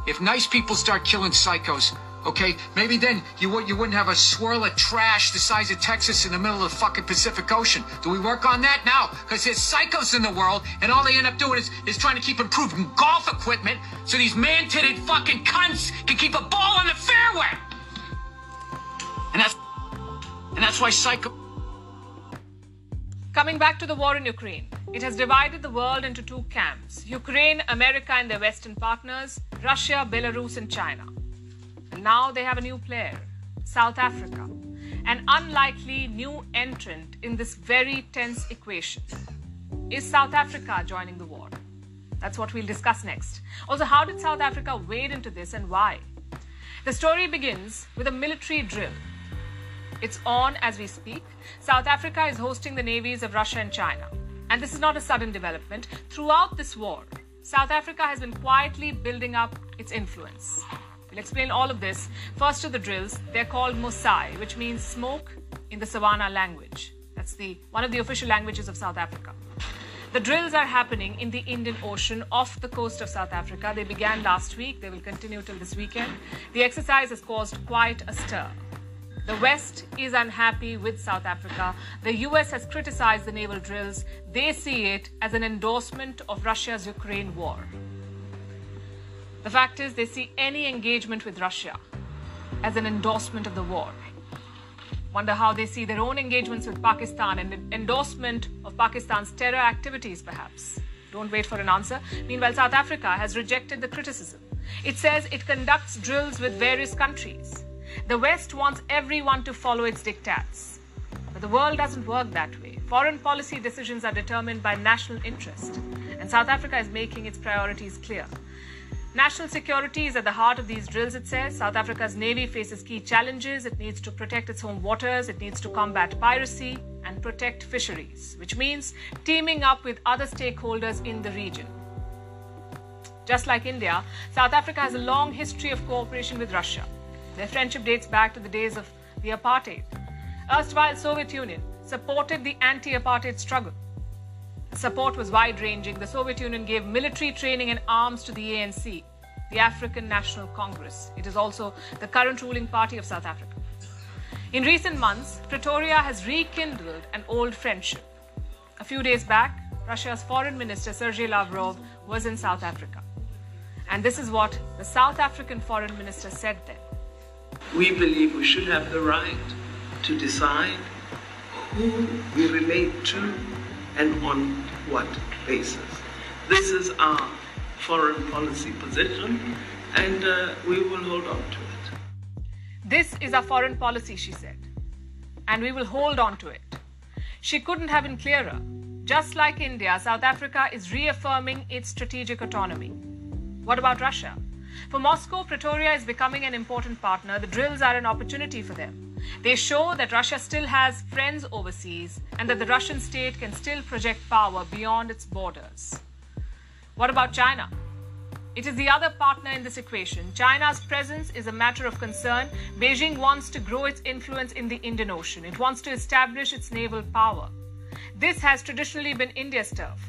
If nice people start killing psychos, okay, maybe then you wouldn't have a swirl of trash the size of Texas in the middle of the fucking Pacific Ocean. Do we work on that now? Because there's psychos in the world, and all they end up doing is trying to keep improving golf equipment so these man-titted fucking cunts can keep a ball on the fairway. And that's why psycho... Coming back to the war in Ukraine, it has divided the world into two camps. Ukraine, America and their Western partners, Russia, Belarus and China. And now they have a new player, South Africa, an unlikely new entrant in this very tense equation. Is South Africa joining the war? That's what we'll discuss next. Also, how did South Africa wade into this and why? The story begins with a military drill. It's on as we speak. South Africa is hosting the navies of Russia and China. And this is not a sudden development. Throughout this war, South Africa has been quietly building up its influence. We'll explain all of this. First of the drills, they're called Mosai, which means smoke in the Savannah language. That's one of the official languages of South Africa. The drills are happening in the Indian Ocean off the coast of South Africa. They began last week. They will continue till this weekend. The exercise has caused quite a stir. The West is unhappy with South Africa. The US has criticized the naval drills. They see it as an endorsement of Russia's Ukraine war. The fact is, they see any engagement with Russia as an endorsement of the war. Wonder how they see their own engagements with Pakistan and the endorsement of Pakistan's terror activities, perhaps. Don't wait for an answer. Meanwhile, South Africa has rejected the criticism. It says it conducts drills with various countries. The West wants everyone to follow its diktats. But the world doesn't work that way. Foreign policy decisions are determined by national interest, and South Africa is making its priorities clear. National security is at the heart of these drills, it says. South Africa's navy faces key challenges. It needs to protect its home waters. It needs to combat piracy and protect fisheries, which means teaming up with other stakeholders in the region. Just like India, South Africa has a long history of cooperation with Russia. Their friendship dates back to the days of the apartheid. Erstwhile Soviet Union supported the anti-apartheid struggle. The support was wide-ranging. The Soviet Union gave military training and arms to the ANC, the African National Congress. It is also the current ruling party of South Africa. In recent months, Pretoria has rekindled an old friendship. A few days back, Russia's Foreign Minister Sergei Lavrov was in South Africa. And this is what the South African Foreign Minister said then. We believe we should have the right to decide who we relate to and on what basis. This is our foreign policy position, and we will hold on to it. This is our foreign policy, she said, and we will hold on to it. She couldn't have been clearer. Just like India, South Africa is reaffirming its strategic autonomy. What about Russia? For Moscow, Pretoria is becoming an important partner. The drills are an opportunity for them. They show that Russia still has friends overseas and that the Russian state can still project power beyond its borders. What about China? It is the other partner in this equation. China's presence is a matter of concern. Beijing wants to grow its influence in the Indian Ocean. It wants to establish its naval power. This has traditionally been India's turf,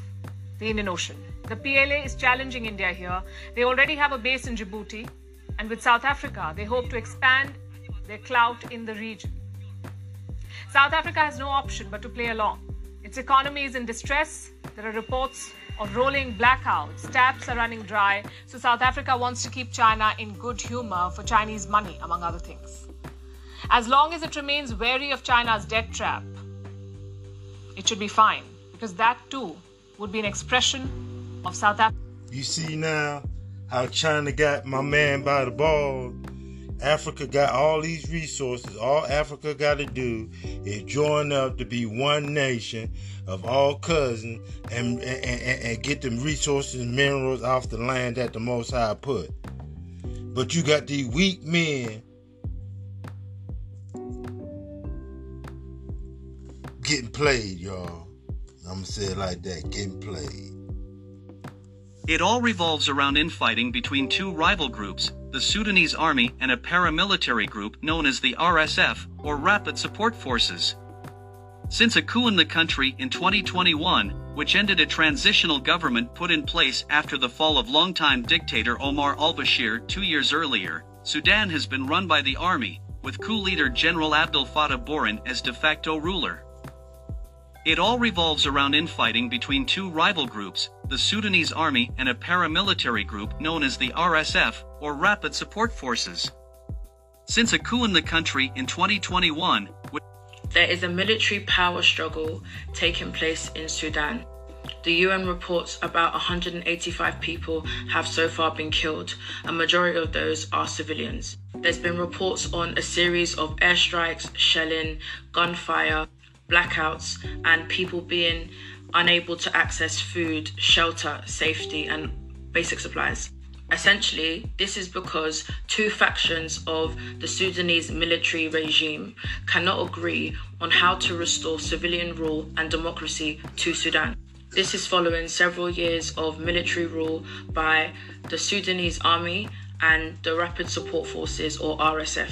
the Indian Ocean. The PLA is challenging India here. They already have a base in Djibouti, and with South Africa, they hope to expand their clout in the region. South Africa has no option but to play along. Its economy is in distress. There are reports of rolling blackouts. Taps are running dry. So South Africa wants to keep China in good humor for Chinese money, among other things. As long as it remains wary of China's debt trap, it should be fine, because that too would be an expression of South Africa. You see now how China got my man by the ball. Africa got all these resources. All Africa got to do is join up to be one nation of all cousins and get them resources and minerals off the land that the Most High put. But you got these weak men getting played, y'all. I'm going to say it like that, getting played. It all revolves around infighting between two rival groups, the Sudanese army and a paramilitary group known as the RSF, or Rapid Support Forces. Since a coup in the country in 2021, which ended a transitional government put in place after the fall of longtime dictator Omar al-Bashir 2 years earlier, Sudan has been run by the army, with coup leader General Abdel Fattah Burhan as de facto ruler. It all revolves around infighting between two rival groups, the Sudanese army and a paramilitary group known as the RSF, or Rapid Support Forces. Since a coup in the country in 2021, there is a military power struggle taking place in Sudan. The UN reports about 185 people have so far been killed. A majority of those are civilians. There's been reports on a series of airstrikes, shelling, gunfire, blackouts, and people being unable to access food, shelter, safety, and basic supplies. Essentially, this is because two factions of the Sudanese military regime cannot agree on how to restore civilian rule and democracy to Sudan. This is following several years of military rule by the Sudanese army and the Rapid Support Forces, or RSF.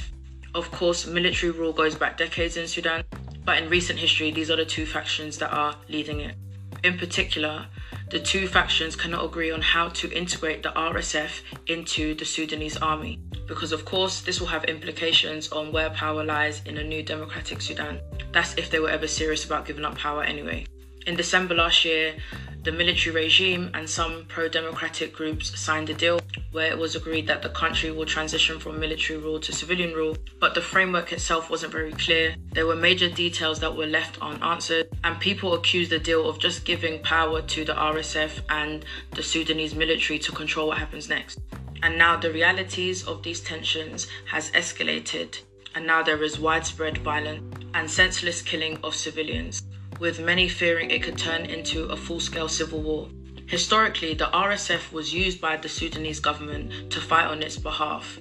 Of course, military rule goes back decades in Sudan, but in recent history, these are the two factions that are leading it. In particular, the two factions cannot agree on how to integrate the RSF into the Sudanese army, because of course, this will have implications on where power lies in a new democratic Sudan. That's if they were ever serious about giving up power anyway. In December last year, the military regime and some pro-democratic groups signed a deal where it was agreed that the country will transition from military rule to civilian rule, but the framework itself wasn't very clear. There were major details that were left unanswered, and people accused the deal of just giving power to the RSF and the Sudanese military to control what happens next. And now the realities of these tensions has escalated, and now there is widespread violence and senseless killing of civilians, with many fearing it could turn into a full-scale civil war. Historically, the RSF was used by the Sudanese government to fight on its behalf,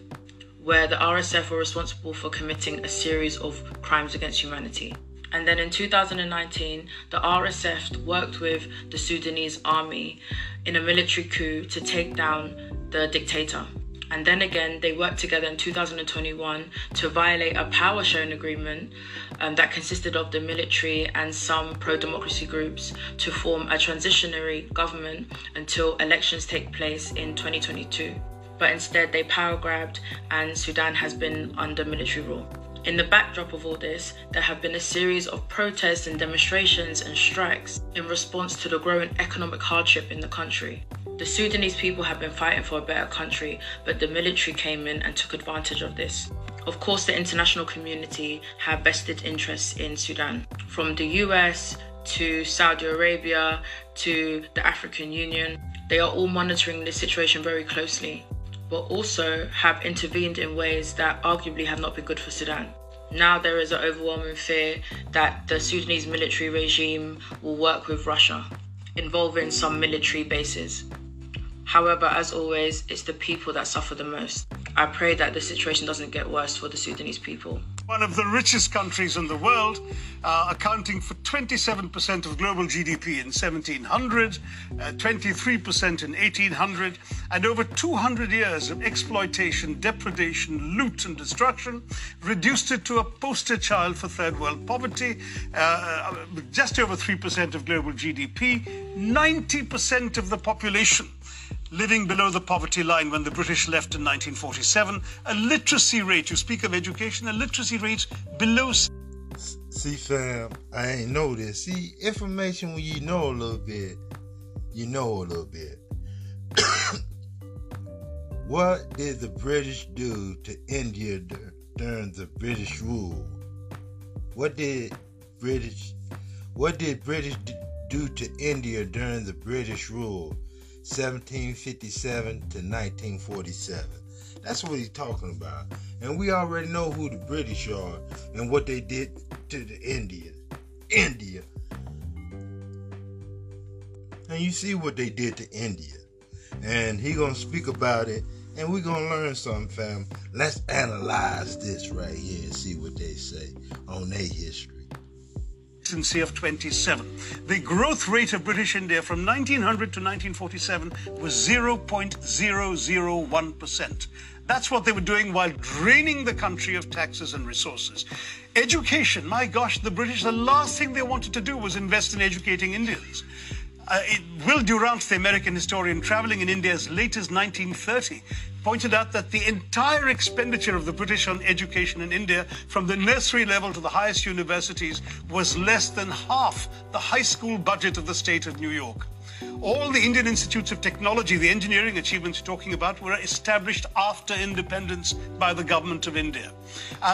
where the RSF were responsible for committing a series of crimes against humanity. And then in 2019, the RSF worked with the Sudanese army in a military coup to take down the dictator. And then again, they worked together in 2021 to violate a power sharing agreement that consisted of the military and some pro-democracy groups to form a transitionary government until elections take place in 2022. But instead, they power grabbed and Sudan has been under military rule. In the backdrop of all this, there have been a series of protests and demonstrations and strikes in response to the growing economic hardship in the country. The Sudanese people have been fighting for a better country, but the military came in and took advantage of this. Of course, the international community have vested interests in Sudan, from the US to Saudi Arabia to the African Union. They are all monitoring this situation very closely, but also have intervened in ways that arguably have not been good for Sudan. Now there is an overwhelming fear that the Sudanese military regime will work with Russia, involving some military bases. However, as always, it's the people that suffer the most. I pray that the situation doesn't get worse for the Sudanese people. One of the richest countries in the world, accounting for 27% of global GDP in 1700, 23% in 1800, and over 200 years of exploitation, depredation, loot and destruction, reduced it to a poster child for third world poverty, just over 3% of global GDP, 90% of the population living below the poverty line when the British left in 1947, a literacy rate, you speak of education, a literacy rate below... See, fam, I ain't know this. See, information when you know a little bit, you know a little bit. What did the British do to India during the British rule? What did British do to India during the British rule? 1757 to 1947. That's what he's talking about. And we already know who the British are and what they did to the Indians. India. And you see what they did to India. And he's going to speak about it. And we're going to learn something, fam. Let's analyze this right here and see what they say on their history. Of 27. The growth rate of British India from 1900 to 1947 was 0.001%. That's what they were doing while draining the country of taxes and resources. Education, my gosh, the British, the last thing they wanted to do was invest in educating Indians. Will Durant, the American historian traveling in India as late as 1930, pointed out that the entire expenditure of the British on education in India, from the nursery level to the highest universities, was less than half the high school budget of the state of New York. All the Indian institutes of technology, the engineering achievements you're talking about, were established after independence by the government of India.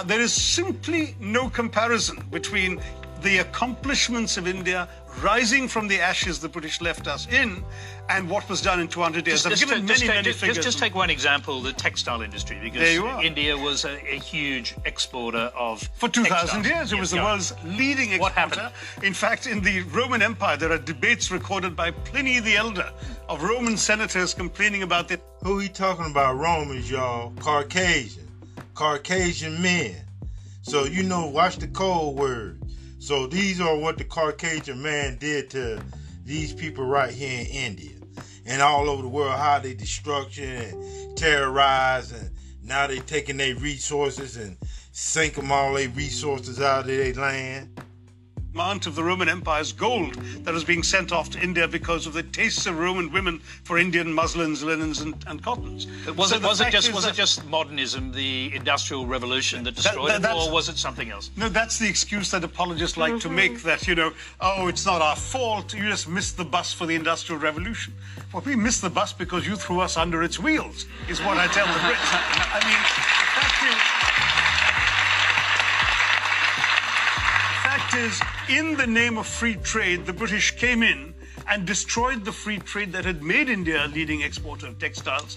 There is simply no comparison between the accomplishments of India rising from the ashes the British left us in and what was done in 200 years. Just take one example, the textile industry, because India was a huge exporter of For 2,000 years, it was the world's leading exporter. What happened? In fact, in the Roman Empire, there are debates recorded by Pliny the Elder of Roman senators complaining about the... Who he talking about? Romans, y'all. Caucasian. Caucasian men. So, you know, watch the code word. So these are what the Caucasian man did to these people right here in India and all over the world, how they destruction and terrorize, and now they taking their resources and sinking all their resources out of their land. Amount of the Roman Empire's gold that was being sent off to India because of the tastes of Roman women for Indian muslins, linens, and cottons. Was it just modernism, the Industrial Revolution that destroyed it, or was it something else? No, that's the excuse that apologists like to make, that, you know, oh, it's not our fault, you just missed the bus for the Industrial Revolution. Well, we missed the bus because you threw us under its wheels, is what I tell the Brits. I mean, the fact is, in the name of free trade, the British came in and destroyed the free trade that had made India a leading exporter of textiles.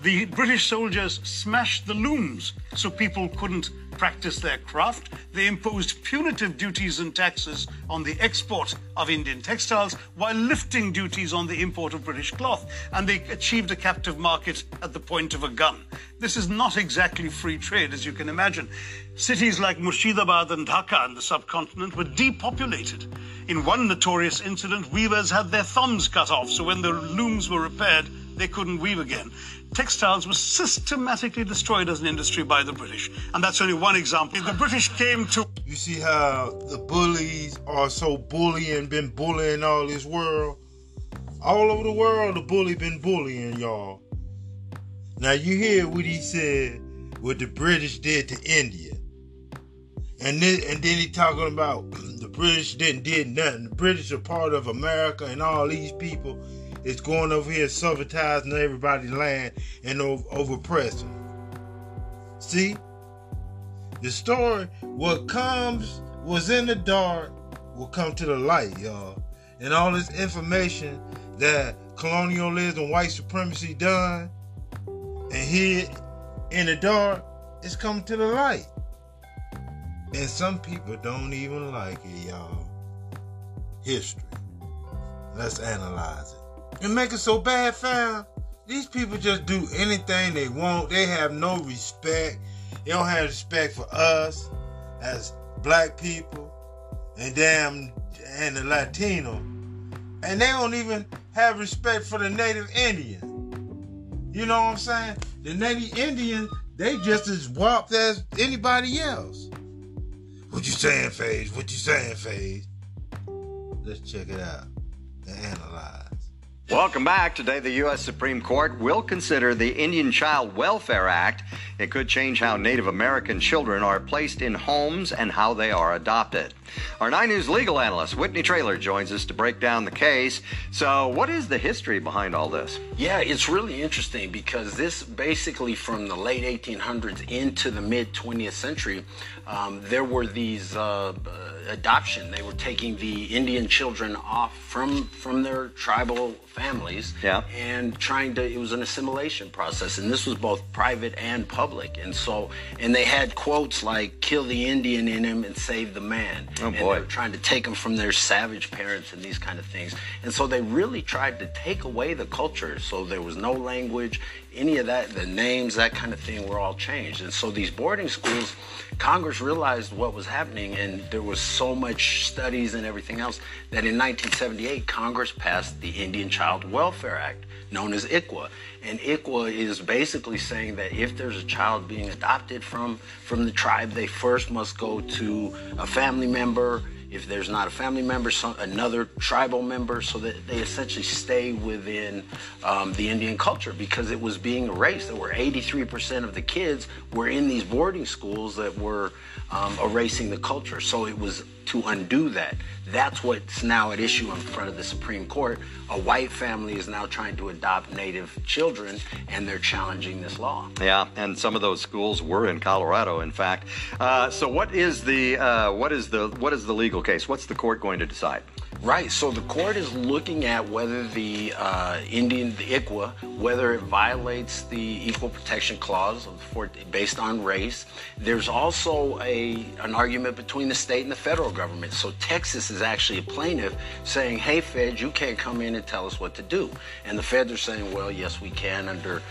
the British soldiers smashed the looms so people couldn't practice their craft. They imposed punitive duties and taxes on the export of Indian textiles while lifting duties on the import of British cloth, and they achieved a captive market at the point of a gun. This is not exactly free trade, as you can imagine. Cities like Murshidabad and Dhaka in the subcontinent were depopulated. In one notorious incident, weavers had their thumbs cut off, so when the looms were repaired, they couldn't weave again. Textiles were systematically destroyed as an industry by the British. And that's only one example. The British came to... You see how the bullies are so bullying, been bullying all this world? All over the world, the bully been bullying, y'all. Now, you hear what he said, what the British did to India. And then he talking about the British didn't did nothing. The British are part of America and all these people. It's going over here sabotaging everybody's land and overpressing. See? The story, what was in the dark will come to the light, y'all. And all this information that colonialism, white supremacy done and hid in the dark, it's coming to the light. And some people don't even like it, y'all. History. Let's analyze it. And make it so bad, fam. These people just do anything they want. They have no respect. They don't have respect for us as black people and the Latino. And they don't even have respect for the native Indians. You know what I'm saying? The native Indians, they just as warped as anybody else. What you saying, Phaze? What you saying, Phaze? Let's check it out and analyze. Welcome back. Today, the U.S. Supreme Court will consider the Indian Child Welfare Act. It could change how Native American children are placed in homes and how they are adopted. Our 9 News legal analyst, Whitney Traylor, joins us to break down the case. So what is the history behind all this? Yeah, it's really interesting because this basically from the late 1800s into the mid-20th century, there were these adoption. They were taking the Indian children off from their tribal families, yeah, and trying to, it was an assimilation process, and this was both private and public. And so, and they had quotes like "kill the Indian in him and save the man." Oh, and boy. They were trying to take them from their savage parents and these kind of things. And so they really tried to take away the culture. So there was no language, any of that, the names, that kind of thing were all changed. And so these boarding schools, Congress realized what was happening, and there was so much studies and everything else that in 1978, Congress passed the Indian Child Welfare Act, known as ICWA. And ICWA is basically saying that if there's a child being adopted from the tribe, they first must go to a family member. If there's not a family member, another tribal member, so that they essentially stay within the Indian culture, because it was being erased. There were 83% of the kids were in these boarding schools that were erasing the culture. So it was to undo that. That's what's now at issue in front of the Supreme Court. A white family is now trying to adopt Native children, and they're challenging this law. Yeah, and some of those schools were in Colorado, in fact. So what is the legal case? What's the court going to decide? Right, so the court is looking at whether the ICWA, whether it violates the Equal Protection Clause based on race. There's also an argument between the state and the federal government. So Texas is actually a plaintiff saying, hey, feds, you can't come in and tell us what to do. And the feds are saying, well, yes, we can under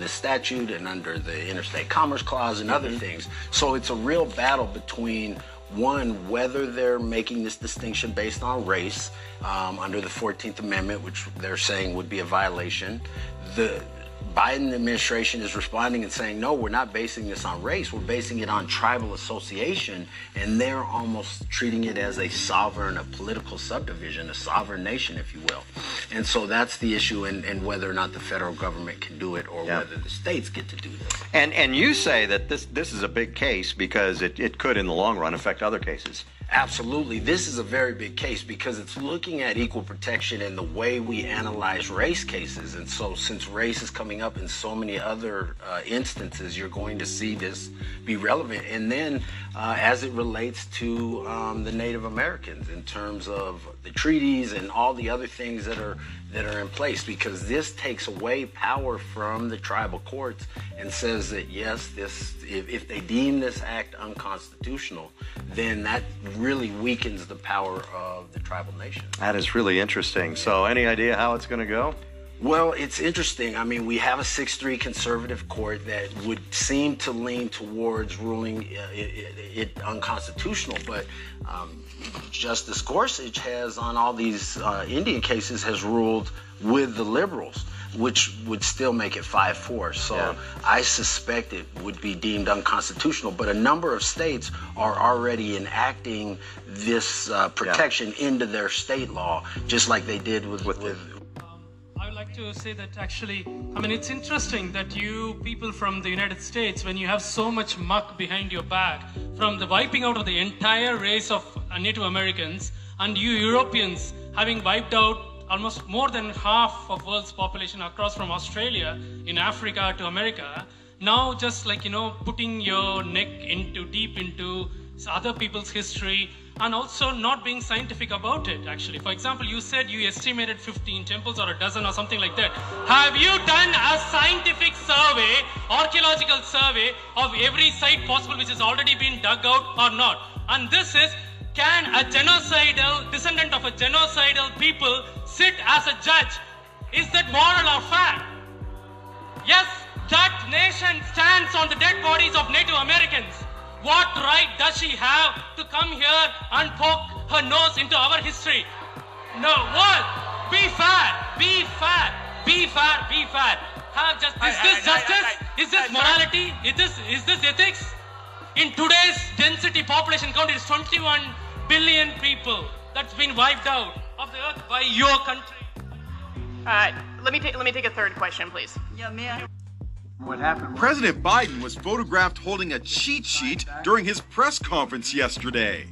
this statute and under the Interstate Commerce Clause and other things. So it's a real battle between, one, whether they're making this distinction based on race under the 14th Amendment, which they're saying would be a violation. The Biden administration is responding and saying, no, we're not basing this on race. We're basing it on tribal association, and they're almost treating it as a sovereign, a political subdivision, a sovereign nation, if you will. And so that's the issue, and whether or not the federal government can do it, or yeah, whether the states get to do this. And you say that this is a big case because it could, in the long run, affect other cases. Absolutely. This is a very big case because it's looking at equal protection and the way we analyze race cases. And so since race is coming coming up in so many other instances, you're going to see this be relevant. And then as it relates to the Native Americans in terms of the treaties and all the other things that are in place, because this takes away power from the tribal courts and says that, yes, if they deem this act unconstitutional, then that really weakens the power of the tribal nation. That is really interesting. So any idea how it's going to go? Well, it's interesting. I mean, we have a 6-3 conservative court that would seem to lean towards ruling it unconstitutional, but Justice Gorsuch has, on all these Indian cases, has ruled with the liberals, which would still make it 5-4. So yeah. I suspect it would be deemed unconstitutional, but a number of states are already enacting this protection into their state law, just like they did with to say that actually, I mean, it's interesting that you people from the United States, when you have so much muck behind your back from the wiping out of the entire race of Native Americans, and you Europeans having wiped out almost more than half of world's population across from Australia in Africa to America, now just like, you know, putting your neck deep into other people's history, and also not being scientific about it, actually. For example, you said you estimated 15 temples or a dozen or something like that. Have you done a scientific survey, archaeological survey of every site possible which has already been dug out or not? And this is, can a genocidal, descendant of a genocidal people sit as a judge? Is that moral or fair? Yes, that nation stands on the dead bodies of Native Americans. What right does she have to come here and poke her nose into our history? No, what? Be fair, be fair, be fair, be fair. Have just, is this justice? Is this morality? Is this ethics? In today's density population count, it's 21 billion people that's been wiped out of the earth by your country. Let me take a third question, please. Yeah, may I? What happened? President Biden was photographed holding a cheat sheet during his press conference yesterday.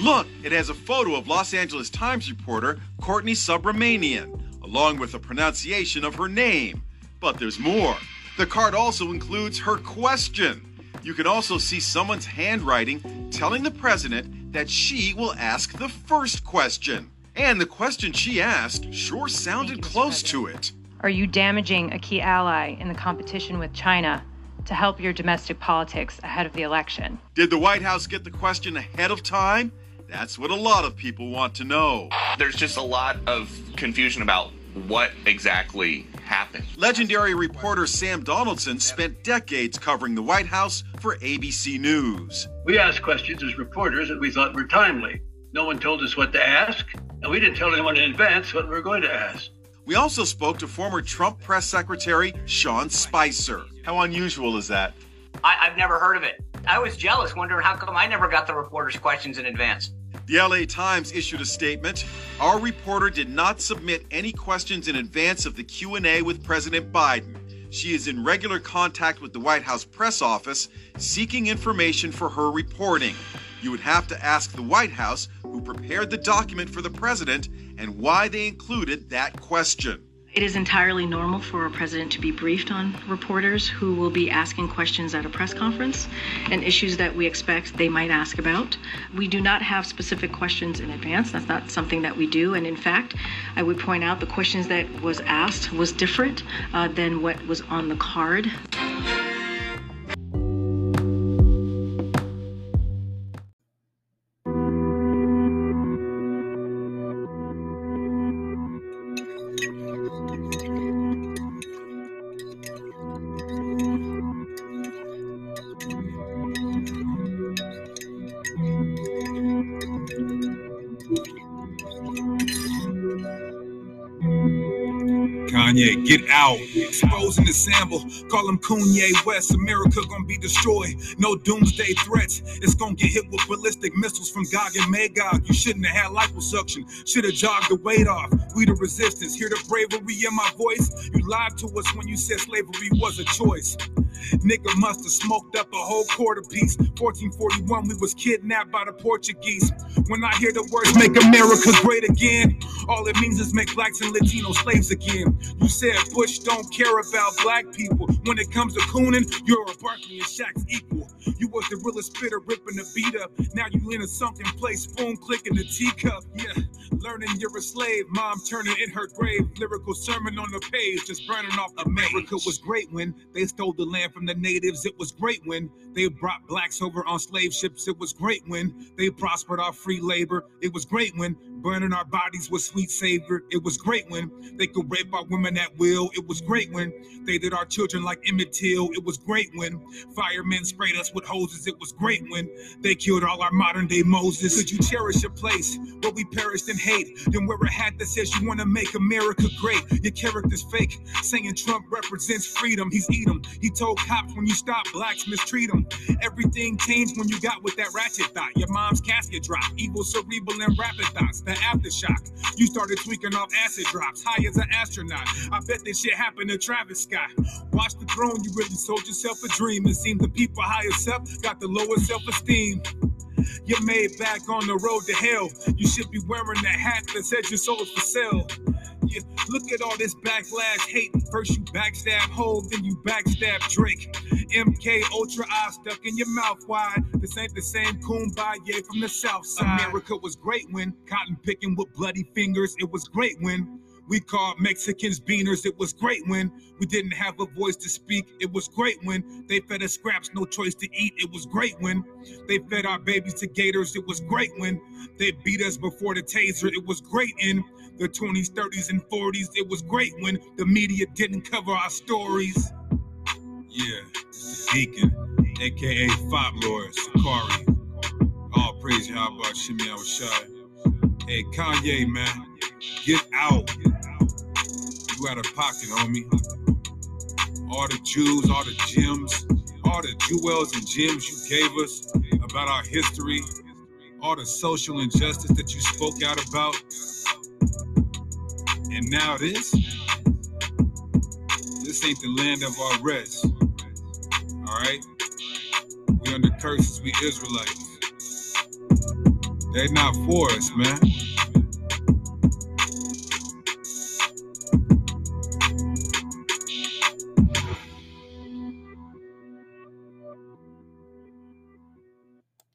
Look, it has a photo of Los Angeles Times reporter Courtney Subramanian, along with the pronunciation of her name. But there's more. The card also includes her question. You can also see someone's handwriting telling the president that she will ask the first question. And the question she asked sure sounded close to it. Are you damaging a key ally in the competition with China to help your domestic politics ahead of the election? Did the White House get the question ahead of time? That's what a lot of people want to know. There's just a lot of confusion about what exactly happened. Legendary reporter Sam Donaldson spent decades covering the White House for ABC News. We asked questions as reporters that we thought were timely. No one told us what to ask, and we didn't tell anyone in advance what we were going to ask. We also spoke to former Trump press secretary Sean Spicer. How unusual is that? I've never heard of it. I was jealous, wondering how come I never got the reporter's questions in advance. The LA Times issued a statement. Our reporter did not submit any questions in advance of the Q&A with President Biden. She is in regular contact with the White House press office, seeking information for her reporting. You would have to ask the White House who prepared the document for the president and why they included that question. It is entirely normal for a president to be briefed on reporters who will be asking questions at a press conference and issues that we expect they might ask about. We do not have specific questions in advance. That's not something that we do. And in fact, I would point out the questions that was asked was different than what was on the card. Kanye, get out. Exposing the sample. Call him Kanye West. America gonna be destroyed. No doomsday threats. It's gonna get hit with ballistic missiles from Gog and Magog. You shouldn't have had liposuction. Should have jogged the weight off. We the resistance. Hear the bravery in my voice. You lied to us when you said slavery was a choice. Nigga must have smoked up a whole quarter piece. 1441, we was kidnapped by the Portuguese. When I hear the words make America great again, all it means is make blacks and Latino slaves again. You said Bush don't care about black people. When it comes to cooning, you're a Barkley and Shaq's equal. You was the realest spitter, ripping the beat up. Now you in a something place, spoon clicking the teacup. Yeah, learning you're a slave. Mom turning in her grave. Lyrical sermon on the page, just burning off the America was great when they stole the land from the natives. It was great when they brought blacks over on slave ships. It was great when they prospered our free labor. It was great when burning our bodies with sweet savor. It was great when they could rape our women at will. It was great when they did our children like Emmett Till. It was great when firemen sprayed us with hoses. It was great when they killed all our modern day Moses. Could you cherish a place where we perished in hate? Then wear a hat that says you want to make America great. Your character's fake, saying Trump represents freedom. He's Edom. He told cops when you stop blacks, mistreat them. Everything changed when you got with that ratchet thought. Your mom's casket dropped, evil cerebral and rapid thoughts. The aftershock, you started tweaking off acid drops, high as an astronaut. I bet this shit happened to Travis Scott. Watch the throne, you really sold yourself a dream. It seemed the people higher self got the lowest self-esteem. You're made back on the road to hell. You should be wearing that hat that said your soul is for sale. Yeah, look at all this backlash hate. First you backstab Hov, then you backstab Drake. MK Ultra eye stuck in your mouth wide. This ain't the same Kumbaya from the South Side. America was great when cotton picking with bloody fingers. It was great when we called Mexicans beaners. It was great when we didn't have a voice to speak. It was great when they fed us scraps, no choice to eat. It was great when they fed our babies to gators. It was great when they beat us before the taser. It was great in the 20s, 30s, and 40s. It was great when the media didn't cover our stories. Yeah, this is Deacon, a.k.a. Fop Lord, Sakari. All praise you. How about Shimmy Al-Shai? Hey, Kanye, man. Get out. You out of pocket, homie. All the jewels, all the gems, all the jewels and gems you gave us about our history, all the social injustice that you spoke out about. And now this ain't the land of our rest. All right? We under curses, we Israelites. They're not for us, man.